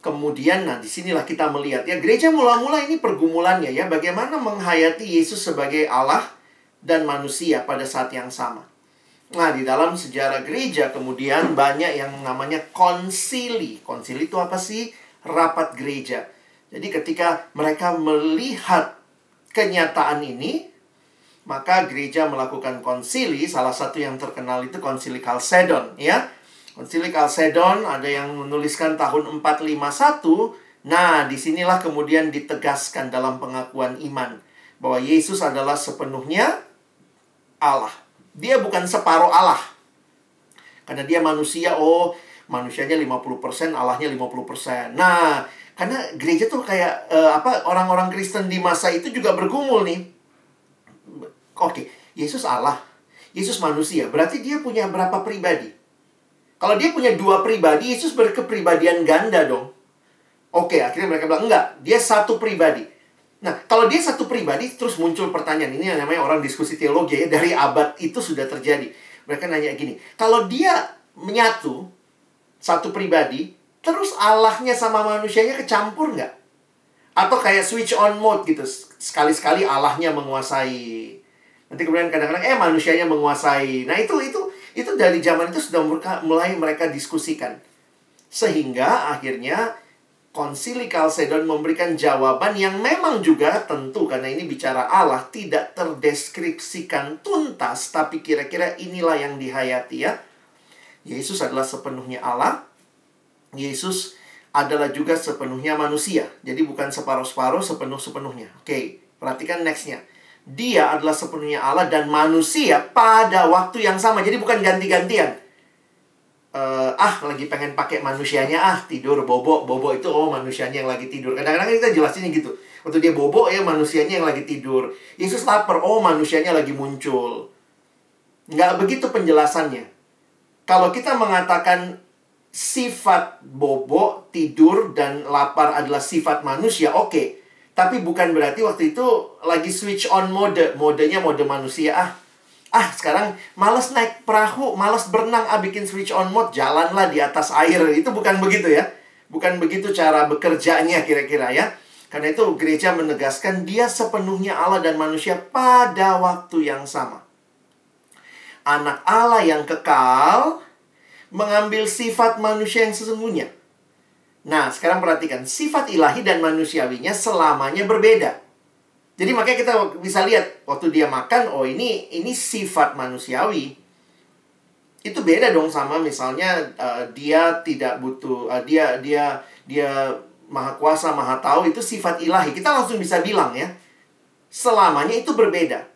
kemudian, nah disinilah kita melihat ya, gereja mula-mula ini pergumulannya ya, bagaimana menghayati Yesus sebagai Allah dan manusia pada saat yang sama. Nah, di dalam sejarah gereja kemudian banyak yang namanya konsili. Konsili itu apa sih? Rapat gereja. Jadi ketika mereka melihat kenyataan ini, maka gereja melakukan konsili. Salah satu yang terkenal itu konsili Chalcedon, ya. Konsili Chalcedon ada yang menuliskan tahun empat lima satu. Nah, disinilah kemudian ditegaskan dalam pengakuan iman bahwa Yesus adalah sepenuhnya Allah. Dia bukan separuh Allah. Karena dia manusia, oh, manusianya lima puluh persen, Allahnya lima puluh persen. Nah, karena gereja tuh kayak uh, apa orang-orang Kristen di masa itu juga bergumul nih. Oke, okay, Yesus Allah, Yesus manusia. Berarti dia punya berapa pribadi? Kalau dia punya dua pribadi, Yesus berkepribadian ganda dong. Oke, okay, akhirnya mereka bilang, enggak, dia satu pribadi. Nah, kalau dia satu pribadi, terus muncul pertanyaan. Ini yang namanya orang diskusi teologi ya, dari abad itu sudah terjadi. Mereka nanya gini, kalau dia menyatu, satu pribadi, terus Allahnya sama manusianya kecampur nggak? Atau kayak switch on mode gitu, sekali-sekali Allahnya menguasai. Nanti kemudian kadang-kadang, eh manusianya menguasai. Nah, itu itu itu dari zaman itu sudah mulai mereka diskusikan. Sehingga akhirnya Konsili Chalcedon memberikan jawaban yang memang juga tentu karena ini bicara Allah tidak terdeskripsikan tuntas, tapi kira-kira inilah yang dihayati ya. Yesus adalah sepenuhnya Allah. Yesus adalah juga sepenuhnya manusia. Jadi bukan separuh-separuh, sepenuh-sepenuhnya. Oke, perhatikan next-nya. Dia adalah sepenuhnya Allah dan manusia pada waktu yang sama. Jadi bukan ganti-gantian. Uh, ah, lagi pengen pakai manusianya, ah, tidur, bobo, bobo itu, oh, manusianya yang lagi tidur. Kadang-kadang kita jelasinnya gitu. Waktu dia bobo, ya manusianya yang lagi tidur. Yesus lapar, oh, manusianya lagi muncul. Nggak begitu penjelasannya. Kalau kita mengatakan sifat bobo, tidur, dan lapar adalah sifat manusia, oke, okay. Tapi bukan berarti waktu itu lagi switch on mode. Modenya mode manusia, ah Ah, sekarang malas naik perahu, malas berenang, ah bikin switch on mode, jalanlah di atas air. Itu bukan begitu ya. Bukan begitu cara bekerjanya kira-kira ya. Karena itu gereja menegaskan dia sepenuhnya Allah dan manusia pada waktu yang sama. Anak Allah yang kekal mengambil sifat manusia yang sesungguhnya. Nah, sekarang perhatikan, sifat ilahi dan manusiawinya selamanya berbeda. Jadi makanya kita bisa lihat waktu dia makan, oh ini ini sifat manusiawi. Itu beda dong sama misalnya uh, dia tidak butuh uh, dia dia dia maha kuasa, maha tahu, itu sifat ilahi. Kita langsung bisa bilang ya, selamanya itu berbeda.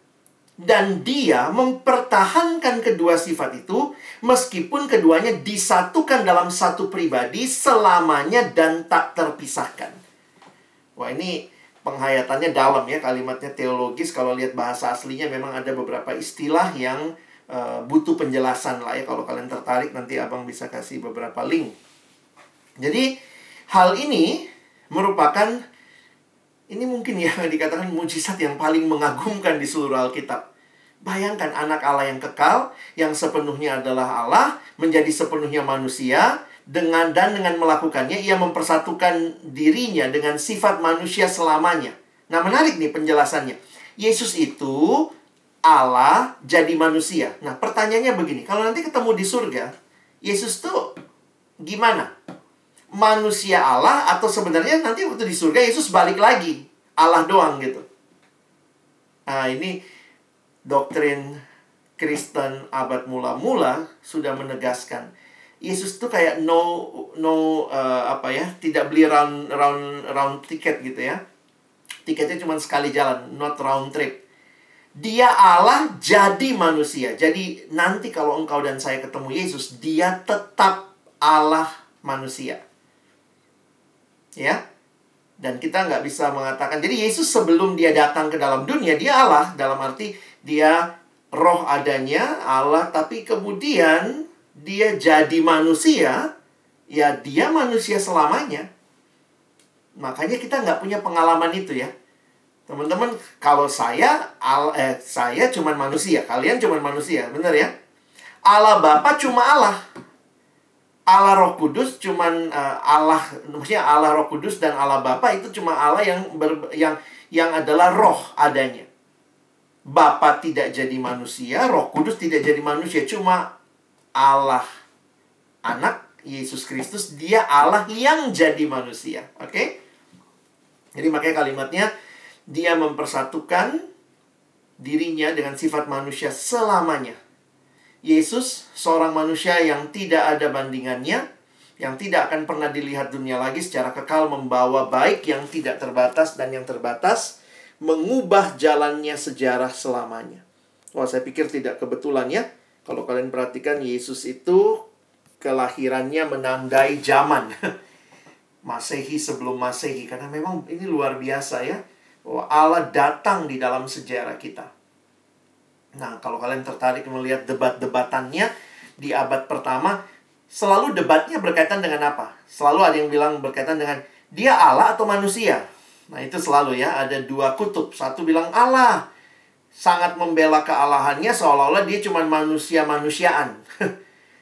Dan dia mempertahankan kedua sifat itu meskipun keduanya disatukan dalam satu pribadi selamanya dan tak terpisahkan. Wah, ini penghayatannya dalam ya, kalimatnya teologis. Kalau lihat bahasa aslinya memang ada beberapa istilah yang uh, butuh penjelasan lah ya. Kalau kalian tertarik nanti abang bisa kasih beberapa link. Jadi hal ini merupakan, ini mungkin ya dikatakan mujizat yang paling mengagumkan di seluruh Alkitab. Bayangkan anak Allah yang kekal, yang sepenuhnya adalah Allah, menjadi sepenuhnya manusia, dengan dan dengan melakukannya, ia mempersatukan dirinya dengan sifat manusia selamanya. Nah, menarik nih penjelasannya. Yesus itu Allah jadi manusia. Nah, pertanyaannya begini, kalau nanti ketemu di surga, Yesus tuh gimana? Manusia Allah, atau sebenarnya nanti waktu di surga Yesus balik lagi Allah doang gitu. Nah, ini doktrin Kristen abad mula-mula sudah menegaskan Yesus tuh kayak no no uh, apa ya, tidak beli round round round tiket gitu ya. Tiketnya cuma sekali jalan, not round trip. Dia Allah jadi manusia. Jadi nanti kalau engkau dan saya ketemu Yesus, dia tetap Allah manusia. Ya, dan kita nggak bisa mengatakan, jadi Yesus sebelum dia datang ke dalam dunia, dia Allah, dalam arti dia roh adanya Allah, tapi kemudian dia jadi manusia, ya dia manusia selamanya. Makanya kita nggak punya pengalaman itu ya. Teman-teman, kalau saya, al, eh, saya cuman manusia, kalian cuman manusia, bener ya? Allah Bapa cuma Allah. Allah Roh Kudus cuman uh, Allah, maksudnya Allah Roh Kudus dan Allah Bapa itu cuma Allah yang ber, yang yang adalah roh adanya. Bapa tidak jadi manusia, Roh Kudus tidak jadi manusia, cuma Allah Anak Yesus Kristus, dia Allah yang jadi manusia. Oke? Okay? Jadi makanya kalimatnya dia mempersatukan dirinya dengan sifat manusia selamanya. Yesus, seorang manusia yang tidak ada bandingannya, yang tidak akan pernah dilihat dunia lagi, secara kekal membawa baik yang tidak terbatas dan yang terbatas, mengubah jalannya sejarah selamanya. Wah, saya pikir tidak kebetulan ya. Kalau kalian perhatikan, Yesus itu kelahirannya menandai zaman. Masehi sebelum Masehi, karena memang ini luar biasa ya. Wah, Allah datang di dalam sejarah kita. Nah, kalau kalian tertarik melihat debat-debatannya di abad pertama, selalu debatnya berkaitan dengan apa? Selalu ada yang bilang berkaitan dengan dia Allah atau manusia. Nah, itu selalu ya, ada dua kutub. Satu bilang Allah, sangat membela kealahannya seolah-olah dia cuma manusia-manusiaan.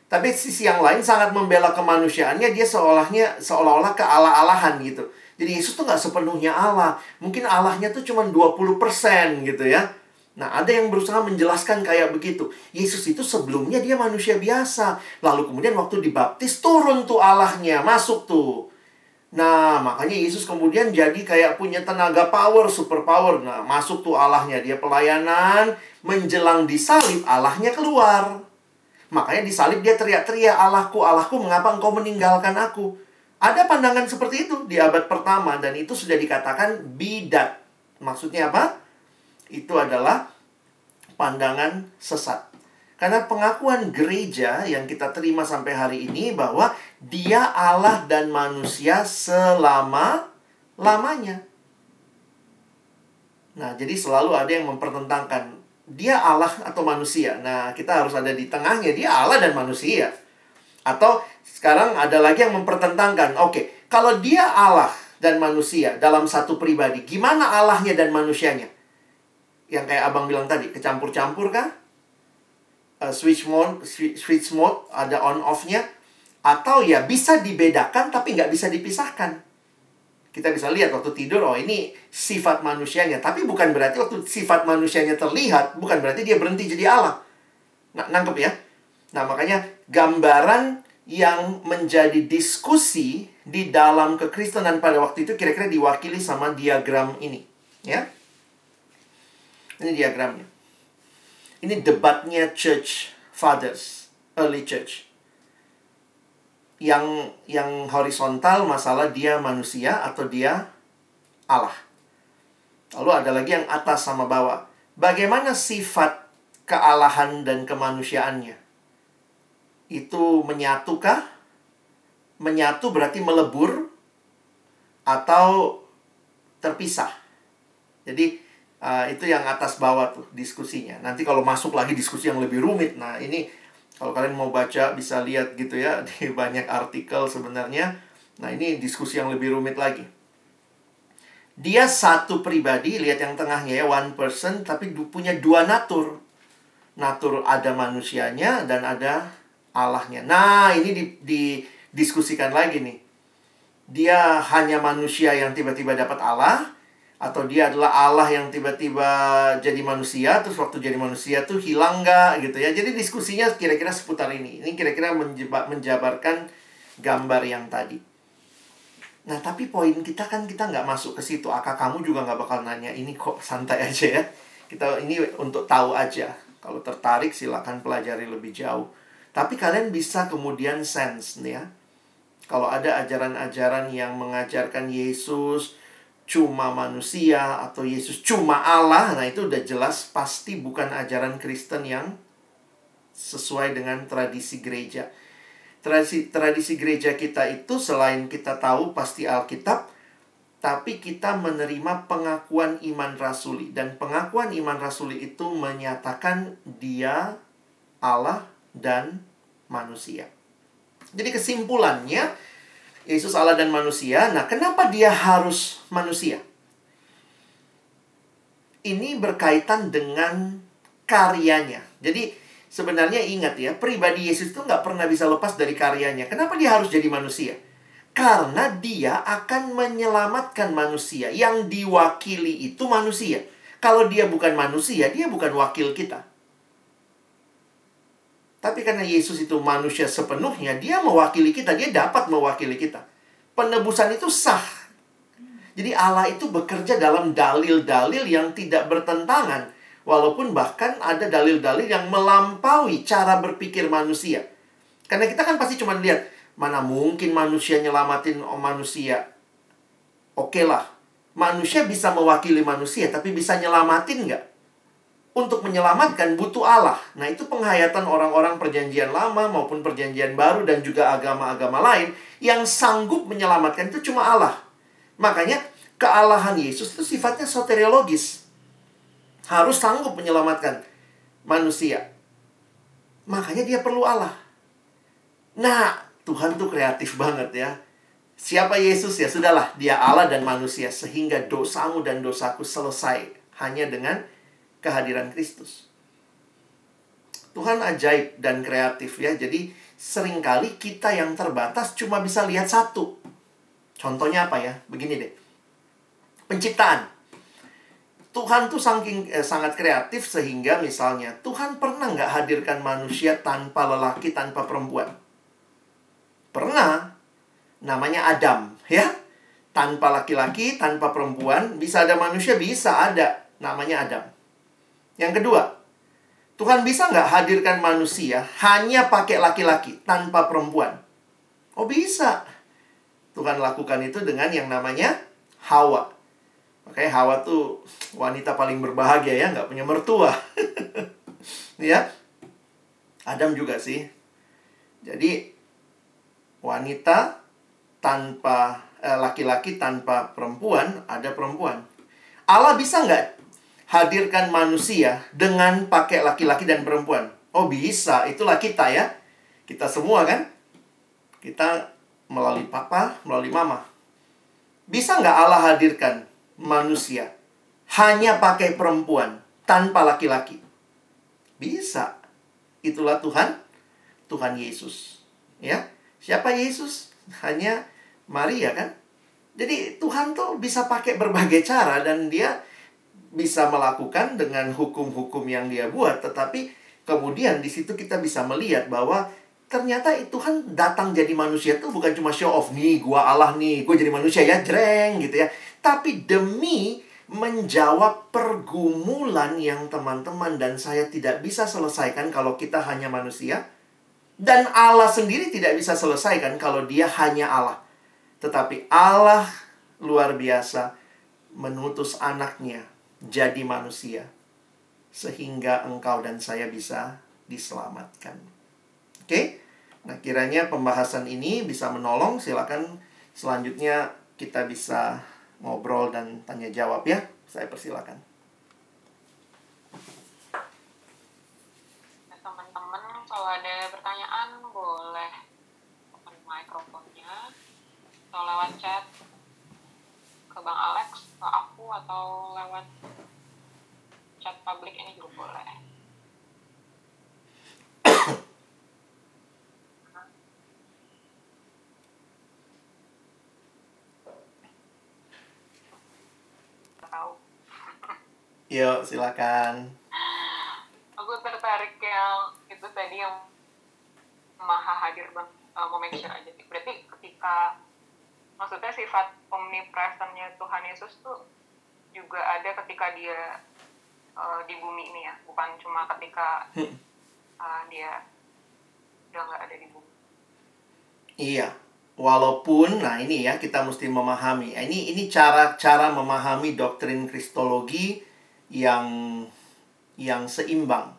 Tapi sisi yang lain sangat membela kemanusiaannya, dia seolahnya seolah-olah keala-alahan gitu. Jadi Yesus tuh nggak sepenuhnya Allah. Mungkin Allahnya tuh cuma dua puluh persen gitu ya. Nah, ada yang berusaha menjelaskan kayak begitu. Yesus itu sebelumnya dia manusia biasa. Lalu kemudian waktu dibaptis turun tuh Allahnya, masuk tuh. Nah, makanya Yesus kemudian jadi kayak punya tenaga power, super power. Nah, masuk tuh Allahnya, dia pelayanan. Menjelang disalib, Allahnya keluar. Makanya disalib dia teriak-teriak, Allahku, Allahku, mengapa engkau meninggalkan aku? Ada pandangan seperti itu di abad pertama. Dan itu sudah dikatakan bidat. Maksudnya apa? Itu adalah pandangan sesat. Karena pengakuan gereja yang kita terima sampai hari ini bahwa dia Allah dan manusia selama-lamanya. Nah, jadi selalu ada yang mempertentangkan dia Allah atau manusia. Nah, kita harus ada di tengahnya, dia Allah dan manusia. Atau sekarang ada lagi yang mempertentangkan, oke, kalau dia Allah dan manusia dalam satu pribadi, gimana Allahnya dan manusianya? Yang kayak abang bilang tadi, kecampur-campur kah? Uh, switch mode, switch mode, ada on-off-nya. Atau ya bisa dibedakan tapi nggak bisa dipisahkan. Kita bisa lihat waktu tidur, oh ini sifat manusianya. Tapi bukan berarti waktu sifat manusianya terlihat, bukan berarti dia berhenti jadi Allah. Nah, nangkep ya? Nah, makanya gambaran yang menjadi diskusi di dalam kekristenan pada waktu itu kira-kira diwakili sama diagram ini. Ya? Ini diagramnya. Ini debatnya Church Fathers, Early Church. yang yang horizontal masalah dia manusia atau dia Allah. Lalu ada lagi yang atas sama bawah. Bagaimana sifat kealahan dan kemanusiaannya? Itu menyatukah? Menyatu berarti melebur atau terpisah. Jadi uh, itu yang atas bawah tuh diskusinya. Nanti kalau masuk lagi diskusi yang lebih rumit. Nah, ini kalau kalian mau baca, bisa lihat gitu ya, di banyak artikel sebenarnya. Nah, ini diskusi yang lebih rumit lagi. Dia satu pribadi, lihat yang tengahnya ya, one person, tapi punya dua natur. Natur ada manusianya dan ada Allahnya. Nah, ini didiskusikan lagi nih. Dia hanya manusia yang tiba-tiba dapat Allah, atau dia adalah Allah yang tiba-tiba jadi manusia, terus waktu jadi manusia tuh hilang nggak gitu ya. Jadi diskusinya kira-kira seputar ini. Ini kira-kira menjabarkan gambar yang tadi. Nah, tapi poin kita kan kita nggak masuk ke situ. Akak kamu juga nggak bakal nanya, ini kok santai aja ya. Kita ini untuk tahu aja. Kalau tertarik silakan pelajari lebih jauh. Tapi kalian bisa kemudian sense nih ya. Kalau ada ajaran-ajaran yang mengajarkan Yesus cuma manusia atau Yesus cuma Allah, nah itu udah jelas pasti bukan ajaran Kristen yang sesuai dengan tradisi gereja. Tradisi, tradisi gereja kita itu selain kita tahu pasti Alkitab, tapi kita menerima pengakuan iman rasuli. Dan pengakuan iman rasuli itu menyatakan dia Allah dan manusia. Jadi kesimpulannya, Yesus Allah dan manusia. Nah, kenapa dia harus manusia? Ini berkaitan dengan karyanya. Jadi sebenarnya ingat ya, pribadi Yesus itu nggak pernah bisa lepas dari karyanya. Kenapa dia harus jadi manusia? Karena dia akan menyelamatkan manusia. Yang diwakili itu manusia. Kalau dia bukan manusia, dia bukan wakil kita. Tapi karena Yesus itu manusia sepenuhnya, dia mewakili kita, dia dapat mewakili kita. Penebusan itu sah. Jadi Allah itu bekerja dalam dalil-dalil yang tidak bertentangan. Walaupun bahkan ada dalil-dalil yang melampaui cara berpikir manusia. Karena kita kan pasti cuma lihat, mana mungkin manusia nyelamatin manusia. Oke lah, manusia bisa mewakili manusia, tapi bisa nyelamatin nggak? Untuk menyelamatkan butuh Allah. Nah, itu penghayatan orang-orang perjanjian lama maupun perjanjian baru dan juga agama-agama lain yang sanggup menyelamatkan itu cuma Allah. Makanya kealahan Yesus itu sifatnya soteriologis. Harus sanggup menyelamatkan manusia. Makanya dia perlu Allah. Nah, Tuhan tuh kreatif banget ya. Siapa Yesus ya? Sudahlah, dia Allah dan manusia. Sehingga dosamu dan dosaku selesai hanya dengan kehadiran Kristus. Tuhan ajaib dan kreatif ya. Jadi seringkali kita yang terbatas cuma bisa lihat satu. Contohnya apa ya? Begini deh. Penciptaan. Tuhan tuh saking, eh, sangat kreatif sehingga misalnya Tuhan pernah nggak hadirkan manusia tanpa lelaki, tanpa perempuan? Pernah. Namanya Adam ya. Tanpa laki-laki, tanpa perempuan. Bisa ada manusia, bisa ada. Namanya Adam. Yang kedua, Tuhan bisa nggak hadirkan manusia hanya pakai laki-laki tanpa perempuan? Oh, bisa. Tuhan lakukan itu dengan yang namanya Hawa. Makanya Hawa tuh wanita paling berbahagia ya, nggak punya mertua. Ya, Adam juga sih. Jadi wanita tanpa eh, laki-laki tanpa perempuan, ada perempuan. Allah bisa nggak hadirkan manusia dengan pakai laki-laki dan perempuan? Oh, bisa. Itulah kita ya. Kita semua kan. Kita melalui papa, melalui mama. Bisa nggak Allah hadirkan manusia hanya pakai perempuan, tanpa laki-laki? Bisa. Itulah Tuhan. Tuhan Yesus. Ya. Siapa Yesus? Hanya Maria kan. Jadi Tuhan tuh bisa pakai berbagai cara dan dia bisa melakukan dengan hukum-hukum yang dia buat. Tetapi kemudian di situ kita bisa melihat bahwa ternyata Tuhan datang jadi manusia itu bukan cuma show off. Nih, gua Allah nih, gua jadi manusia ya, jreng gitu ya. Tapi demi menjawab pergumulan yang teman-teman dan saya tidak bisa selesaikan kalau kita hanya manusia. Dan Allah sendiri tidak bisa selesaikan kalau dia hanya Allah. Tetapi Allah luar biasa menutus anaknya jadi manusia, sehingga engkau dan saya bisa diselamatkan. Oke? Okay? Nah, kiranya pembahasan ini bisa menolong. Silakan selanjutnya kita bisa ngobrol dan tanya jawab ya. Saya persilakan. Teman-teman, kalau ada pertanyaan boleh open mikrofonnya atau lewat chat ke Bang Alex, ke aku, atau lewat chat publik ini juga boleh. Yuk, silakan. Aku tertarik yang itu tadi yang maha hadir, Bang. Uh, mau make sure aja. Berarti ketika, maksudnya sifat omnipresentnya Tuhan Yesus tuh juga ada ketika dia uh, di bumi ini ya? Bukan cuma ketika uh, dia udah nggak ada di bumi. Iya. Walaupun, nah ini ya, kita mesti memahami. Ini ini cara-cara memahami doktrin kristologi yang yang seimbang.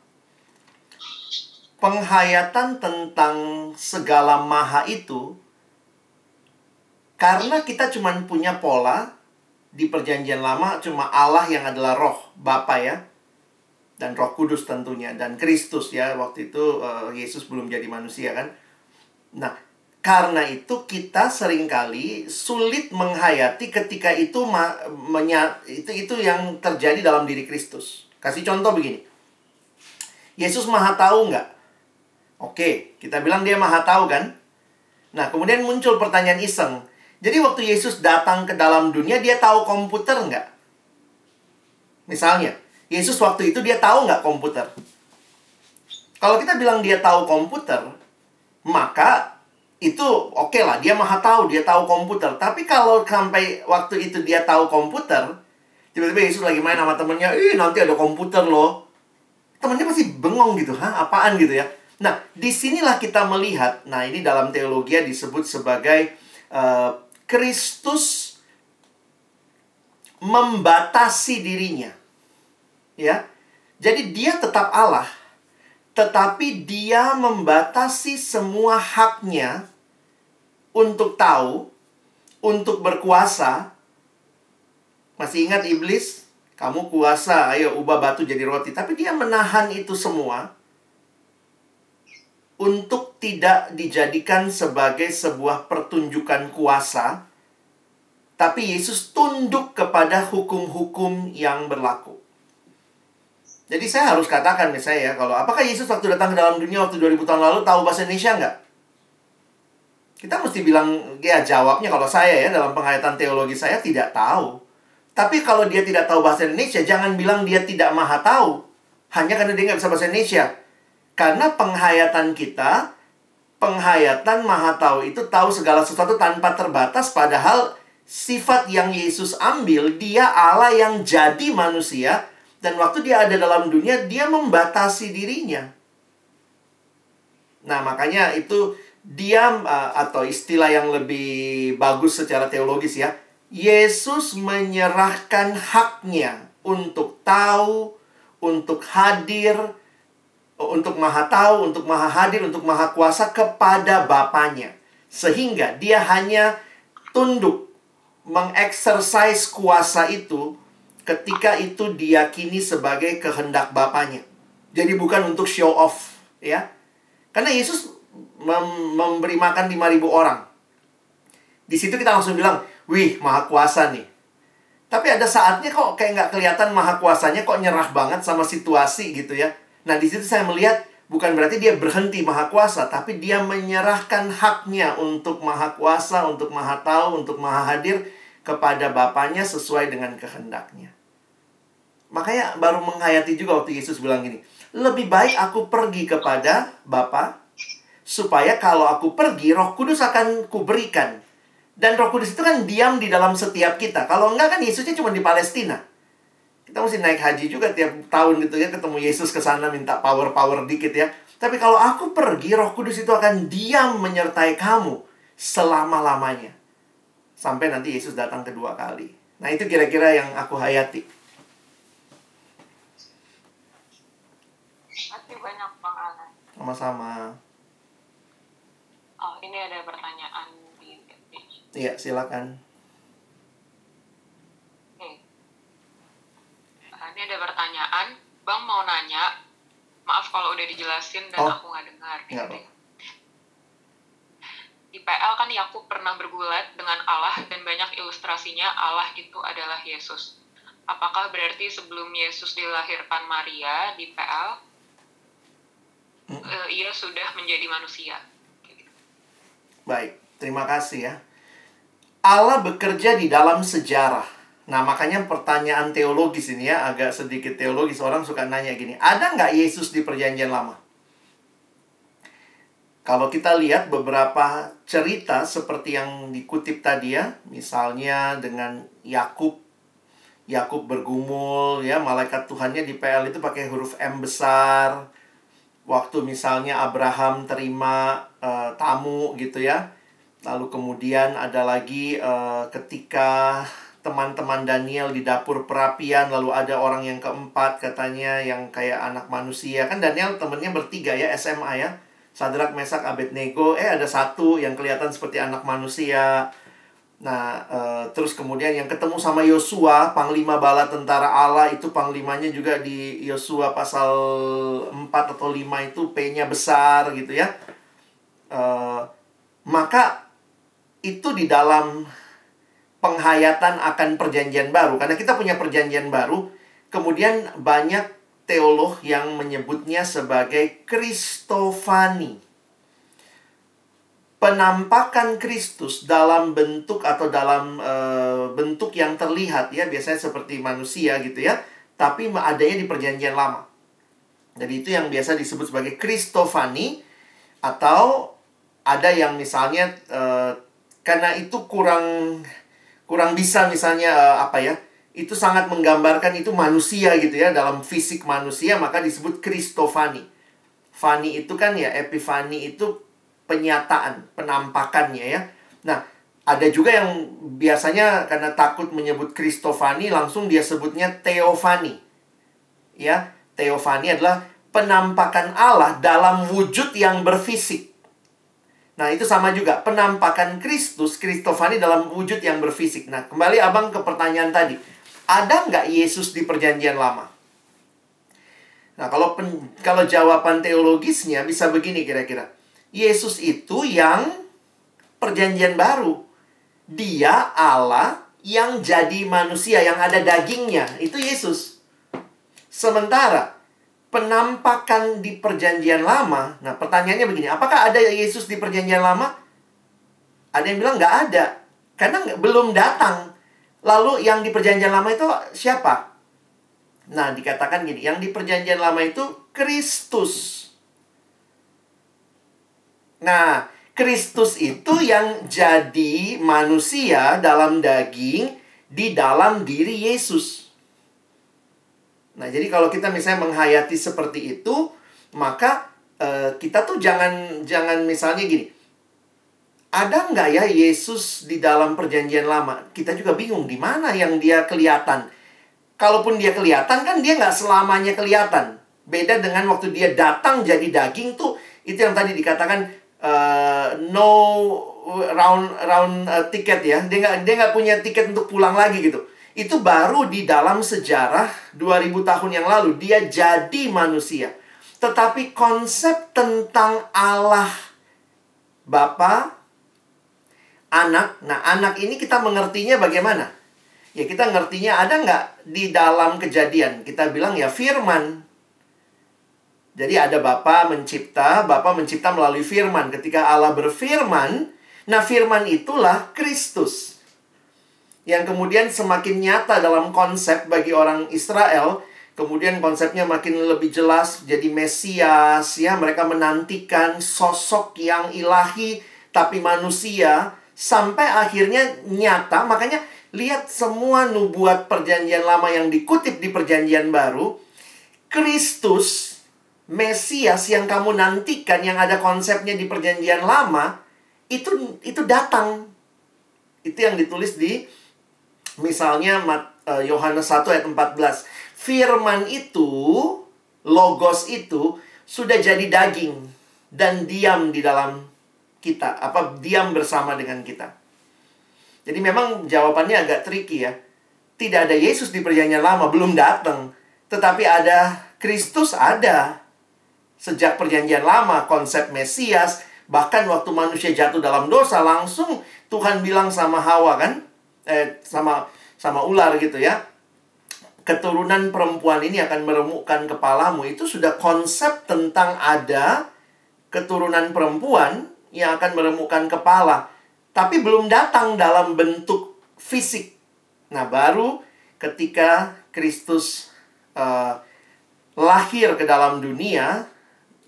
Penghayatan tentang segala maha itu, karena kita cuma punya pola di Perjanjian Lama, cuma Allah yang adalah Roh Bapa ya, dan Roh Kudus tentunya, dan Kristus ya, waktu itu uh, Yesus belum jadi manusia kan. Nah, karena itu kita seringkali sulit menghayati ketika itu ma- menya- itu itu yang terjadi dalam diri Kristus. Kasih contoh begini. Yesus maha tahu nggak? Oke, kita bilang dia maha tahu kan? Nah, kemudian muncul pertanyaan iseng. Jadi waktu Yesus datang ke dalam dunia, dia tahu komputer nggak? Misalnya, Yesus waktu itu dia tahu nggak komputer? Kalau kita bilang dia tahu komputer, maka itu oke okay lah, dia maha tahu, dia tahu komputer. Tapi kalau sampai waktu itu dia tahu komputer, tiba-tiba Yesus lagi main sama temennya, ih nanti ada komputer loh. Temennya pasti bengong gitu, hah apaan gitu ya. Nah, disinilah kita melihat, nah ini dalam teologi disebut sebagai uh, Kristus membatasi dirinya. Ya, jadi dia tetap Allah, tetapi dia membatasi semua haknya untuk tahu, untuk berkuasa. Masih ingat iblis? Kamu kuasa, ayo ubah batu jadi roti. Tapi dia menahan itu semua untuk tidak dijadikan sebagai sebuah pertunjukan kuasa. Tapi Yesus tunduk kepada hukum-hukum yang berlaku. Jadi saya harus katakan misalnya ya, kalau apakah Yesus waktu datang ke dalam dunia waktu dua ribu tahun lalu tahu bahasa Indonesia nggak? Kita mesti bilang, ya jawabnya kalau saya ya, dalam penghayatan teologi saya tidak tahu. Tapi kalau dia tidak tahu bahasa Indonesia, jangan bilang dia tidak maha tahu. Hanya karena dia nggak bisa bahasa Indonesia. Karena penghayatan kita, penghayatan maha tahu itu tahu segala sesuatu tanpa terbatas. Padahal sifat yang Yesus ambil, dia Allah yang jadi manusia. Dan waktu dia ada dalam dunia, dia membatasi dirinya. Nah, makanya itu diam, atau istilah yang lebih bagus secara teologis ya, Yesus menyerahkan haknya untuk tahu, untuk hadir, untuk maha tahu, untuk maha hadir, untuk maha kuasa kepada Bapanya. Sehingga dia hanya tunduk mengeksersais kuasa itu ketika itu diyakini sebagai kehendak Bapanya. Jadi bukan untuk show off ya. Karena Yesus mem- memberi makan lima ribu orang. Di situ kita langsung bilang, wih maha kuasa nih. Tapi ada saatnya kok kayak nggak kelihatan maha kuasanya, kok nyerah banget sama situasi gitu ya. Nah di situ saya melihat, bukan berarti dia berhenti maha kuasa, tapi dia menyerahkan haknya untuk maha kuasa, untuk maha tahu, untuk maha hadir kepada Bapanya sesuai dengan kehendaknya. Makanya baru menghayati juga waktu Yesus bilang gini, lebih baik aku pergi kepada Bapa, supaya kalau aku pergi, Roh Kudus akan kuberikan. Dan Roh Kudus itu kan diam di dalam setiap kita. Kalau enggak kan Yesusnya cuma di Palestina. Kita mesti naik haji juga tiap tahun gitu ya, ketemu Yesus kesana minta power-power dikit ya. Tapi kalau aku pergi, Roh Kudus itu akan diam menyertai kamu selama-lamanya. Sampai nanti Yesus datang kedua kali. Nah, itu kira-kira yang aku hayati. Masih banyak pengalaman. Sama-sama. Oh, ini ada pertanyaan di page. Iya, silakan. Oke. Ini ada pertanyaan. Bang mau nanya. Maaf kalau udah dijelasin dan oh, aku nggak dengar. Gitu. Gak di P L kan Yakub pernah bergulat dengan Allah dan banyak ilustrasinya Allah itu adalah Yesus. Apakah berarti sebelum Yesus dilahirkan Maria di P L, hmm. uh, ia sudah menjadi manusia? Gitu. Baik, terima kasih ya. Allah bekerja di dalam sejarah. Nah, makanya pertanyaan teologis ini ya, agak sedikit teologis. Orang suka nanya gini, ada nggak Yesus di Perjanjian Lama? Kalau kita lihat beberapa cerita seperti yang dikutip tadi ya, misalnya dengan Yakub, Yakub bergumul ya, malaikat Tuhannya di P L itu pakai huruf M besar. Waktu misalnya Abraham terima uh, tamu gitu ya. Lalu kemudian ada lagi uh, ketika teman-teman Daniel di dapur perapian, lalu ada orang yang keempat katanya yang kayak anak manusia. Kan Daniel temennya bertiga ya, S M A ya. Sadrak, Mesak, Abednego. Eh, ada satu yang kelihatan seperti anak manusia. Nah, e, terus kemudian yang ketemu sama Yosua, panglima bala tentara Allah. Itu panglimanya juga di Yosua pasal empat atau lima itu P-nya besar gitu ya. E, maka itu di dalam penghayatan akan perjanjian baru. Karena kita punya perjanjian baru. Kemudian banyak teolog yang menyebutnya sebagai Kristofani. Penampakan Kristus dalam bentuk atau dalam e, bentuk yang terlihat ya. Biasanya seperti manusia gitu ya. Tapi adanya di perjanjian lama. Jadi itu yang biasa disebut sebagai Kristofani. Atau ada yang misalnya e, karena itu kurang... Kurang bisa misalnya, uh, apa ya, itu sangat menggambarkan itu manusia gitu ya, dalam fisik manusia, maka disebut Kristofani. Fani itu kan ya, epifani itu penyataan, penampakannya ya. Nah, ada juga yang biasanya karena takut menyebut Kristofani, langsung dia sebutnya Teofani. Ya, Teofani adalah penampakan Allah dalam wujud yang berfisik. Nah, itu sama juga. Penampakan Kristus, Kristofani dalam wujud yang berfisik. Nah, kembali abang ke pertanyaan tadi. Ada nggak Yesus di Perjanjian Lama? Nah, kalau pen, kalau jawaban teologisnya bisa begini kira-kira. Yesus itu yang Perjanjian Baru. Dia Allah yang jadi manusia, yang ada dagingnya. Itu Yesus. Sementara penampakan di Perjanjian Lama. Nah, pertanyaannya begini, apakah ada Yesus di Perjanjian Lama? Ada yang bilang nggak ada, karena belum datang. Lalu yang di Perjanjian Lama itu siapa? Nah, dikatakan gini, yang di Perjanjian Lama itu Kristus. Nah, Kristus itu yang jadi manusia dalam daging di dalam diri Yesus. Nah, jadi kalau kita misalnya menghayati seperti itu, maka eh, kita tuh jangan, jangan misalnya gini, ada nggak ya Yesus di dalam Perjanjian Lama? Kita juga bingung, di mana yang dia kelihatan? Kalaupun dia kelihatan, kan dia nggak selamanya kelihatan. Beda dengan waktu dia datang jadi daging tuh, itu yang tadi dikatakan eh, no round, round uh, ticket ya. Dia nggak, dia nggak punya tiket untuk pulang lagi gitu. Itu baru di dalam sejarah dua ribu tahun yang lalu. Dia jadi manusia. Tetapi konsep tentang Allah Bapa, Anak. Nah, anak ini kita mengertinya bagaimana? Ya, kita ngertinya ada nggak di dalam Kejadian? Kita bilang ya firman. Jadi ada Bapa mencipta, Bapa mencipta melalui firman. Ketika Allah berfirman, nah firman itulah Kristus. Yang kemudian semakin nyata dalam konsep bagi orang Israel. Kemudian konsepnya makin lebih jelas, jadi Mesias ya. Mereka menantikan sosok yang ilahi tapi manusia. Sampai akhirnya nyata. Makanya lihat semua nubuat Perjanjian Lama yang dikutip di Perjanjian Baru, Kristus Mesias yang kamu nantikan, yang ada konsepnya di Perjanjian Lama, itu itu datang. Itu yang ditulis di misalnya Yohanes satu ayat empat belas. Firman itu, logos itu sudah jadi daging dan diam di dalam kita, apa diam bersama dengan kita. Jadi memang jawabannya agak tricky ya. Tidak ada Yesus di Perjanjian Lama, belum datang. Tetapi ada Kristus, ada sejak Perjanjian Lama, konsep Mesias. Bahkan waktu manusia jatuh dalam dosa, langsung Tuhan bilang sama Hawa kan, eh, sama sama ular gitu ya, keturunan perempuan ini akan meremukkan kepalamu. Itu sudah konsep tentang ada keturunan perempuan yang akan meremukkan kepala, tapi belum datang dalam bentuk fisik. Nah, baru ketika Kristus uh, lahir ke dalam dunia,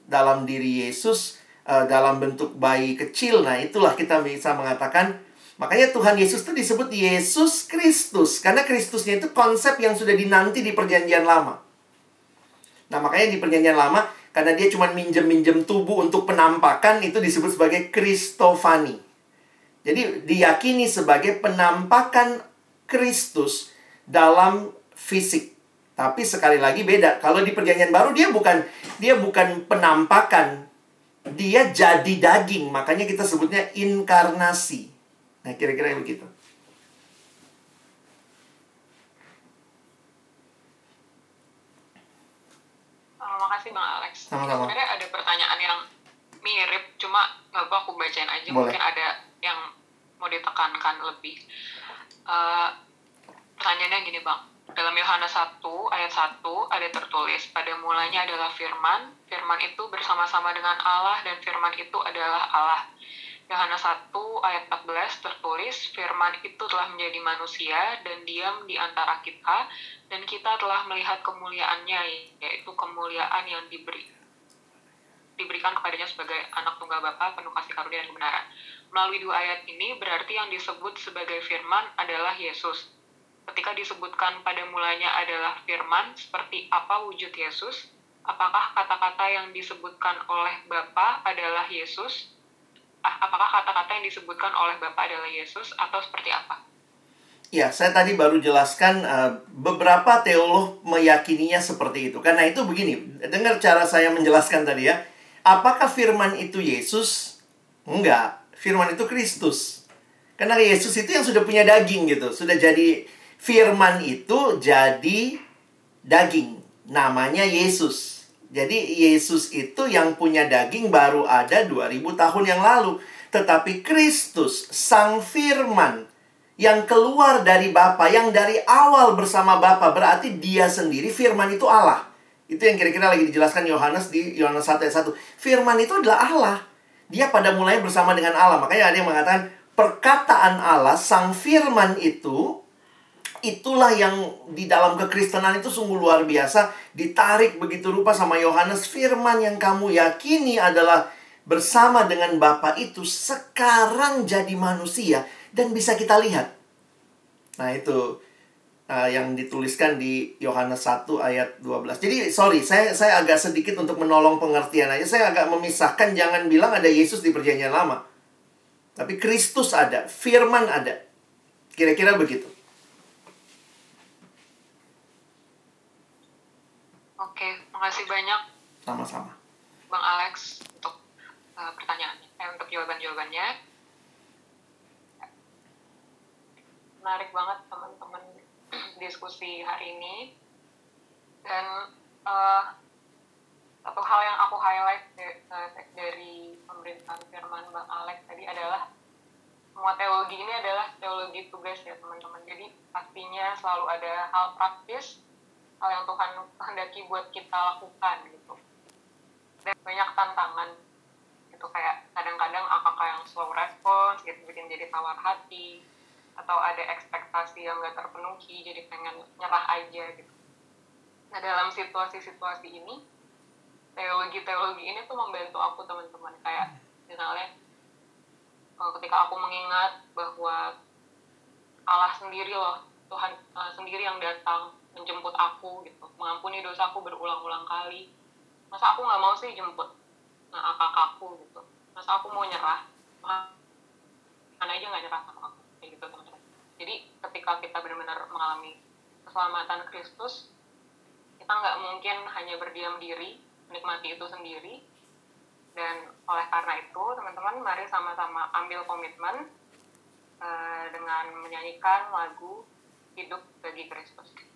dalam diri Yesus, uh, dalam bentuk bayi kecil. Nah, itulah kita bisa mengatakan, makanya Tuhan Yesus itu disebut Yesus Kristus, karena Kristusnya itu konsep yang sudah dinanti di Perjanjian Lama. Nah, makanya di Perjanjian Lama, karena dia cuma minjem-minjem tubuh untuk penampakan, itu disebut sebagai Kristofani. Jadi, diyakini sebagai penampakan Kristus dalam fisik. Tapi sekali lagi beda. Kalau di Perjanjian Baru dia bukan dia bukan penampakan. Dia jadi daging, makanya kita sebutnya inkarnasi. Nah, kira-kira begitu. Oh, makasih Bang Alex. Sama-sama. Sebenarnya ada pertanyaan yang mirip, cuma nggak apa, aku bacain aja. Boleh. Mungkin ada yang mau ditekankan lebih. Uh, pertanyaannya gini Bang. Dalam Yohanes satu ayat satu ada tertulis, pada mulanya adalah firman, firman itu bersama-sama dengan Allah, dan firman itu adalah Allah. Yohanes satu ayat empat belas tertulis, firman itu telah menjadi manusia dan diam di antara kita, dan kita telah melihat kemuliaannya, yaitu kemuliaan yang diberi, diberikan kepadanya sebagai anak tunggal Bapa, penuh kasih karunia dan kebenaran. Melalui dua ayat ini berarti yang disebut sebagai firman adalah Yesus. Ketika disebutkan pada mulanya adalah firman, seperti apa wujud Yesus? Apakah kata-kata yang disebutkan oleh Bapa adalah Yesus? Apakah kata-kata yang disebutkan oleh Bapa adalah Yesus? Atau seperti apa? Ya, saya tadi baru jelaskan uh, beberapa teolog meyakininya seperti itu. Karena itu begini, dengar cara saya menjelaskan tadi ya. Apakah firman itu Yesus? Enggak, firman itu Kristus. Karena Yesus itu yang sudah punya daging gitu, sudah jadi... Firman itu jadi daging, namanya Yesus. Jadi Yesus itu yang punya daging baru ada dua ribu tahun yang lalu. Tetapi Kristus, Sang Firman, yang keluar dari Bapa, yang dari awal bersama Bapa, berarti dia sendiri, firman itu Allah. Itu yang kira-kira lagi dijelaskan Yohanes di Yohanes satu ayat satu. Firman itu adalah Allah. Dia pada mulanya bersama dengan Allah. Makanya ada yang mengatakan perkataan Allah, Sang Firman itu, itulah yang di dalam kekristenan itu sungguh luar biasa, ditarik begitu rupa sama Yohanes. Firman yang kamu yakini adalah bersama dengan Bapa itu sekarang jadi manusia dan bisa kita lihat. Nah itu uh, yang dituliskan di Yohanes satu ayat dua belas. Jadi sorry, saya saya agak sedikit untuk menolong pengertian aja. Saya agak memisahkan, jangan bilang ada Yesus di Perjanjian Lama. Tapi Kristus ada, firman ada. Kira-kira begitu. Oke, makasih banyak. Sama-sama. Bang Alex untuk uh, pertanyaannya, eh, untuk jawaban-jawabannya. Menarik banget teman-teman diskusi hari ini. Dan uh, satu hal yang aku highlight de- de- dari pemberitaan firman Bang Alex tadi adalah semua teologi ini adalah teologi tugas ya teman-teman. Jadi pastinya selalu ada hal praktis, hal yang Tuhan kehendaki buat kita lakukan gitu. Dan banyak tantangan gitu, kayak kadang-kadang apakah yang slow response gitu, bikin jadi tawar hati, atau ada ekspektasi yang gak terpenuhi jadi pengen nyerah aja gitu. Nah dalam situasi-situasi ini, teologi-teologi ini tuh membantu aku teman-teman. Kayak misalnya ketika aku mengingat bahwa Allah sendiri loh, Tuhan uh, sendiri yang datang menjemput aku gitu, mengampuni dosaku berulang-ulang kali, masa aku nggak mau sih jemput nah, kakak aku gitu, masa aku mau nyerah, mana aja nggak nyerah sama aku kayak gitu teman-teman. Jadi ketika kita benar-benar mengalami keselamatan Kristus, kita nggak mungkin hanya berdiam diri menikmati itu sendiri. Dan oleh karena itu teman-teman mari sama-sama ambil komitmen uh, dengan menyanyikan lagu Hidup Bagi Kristus.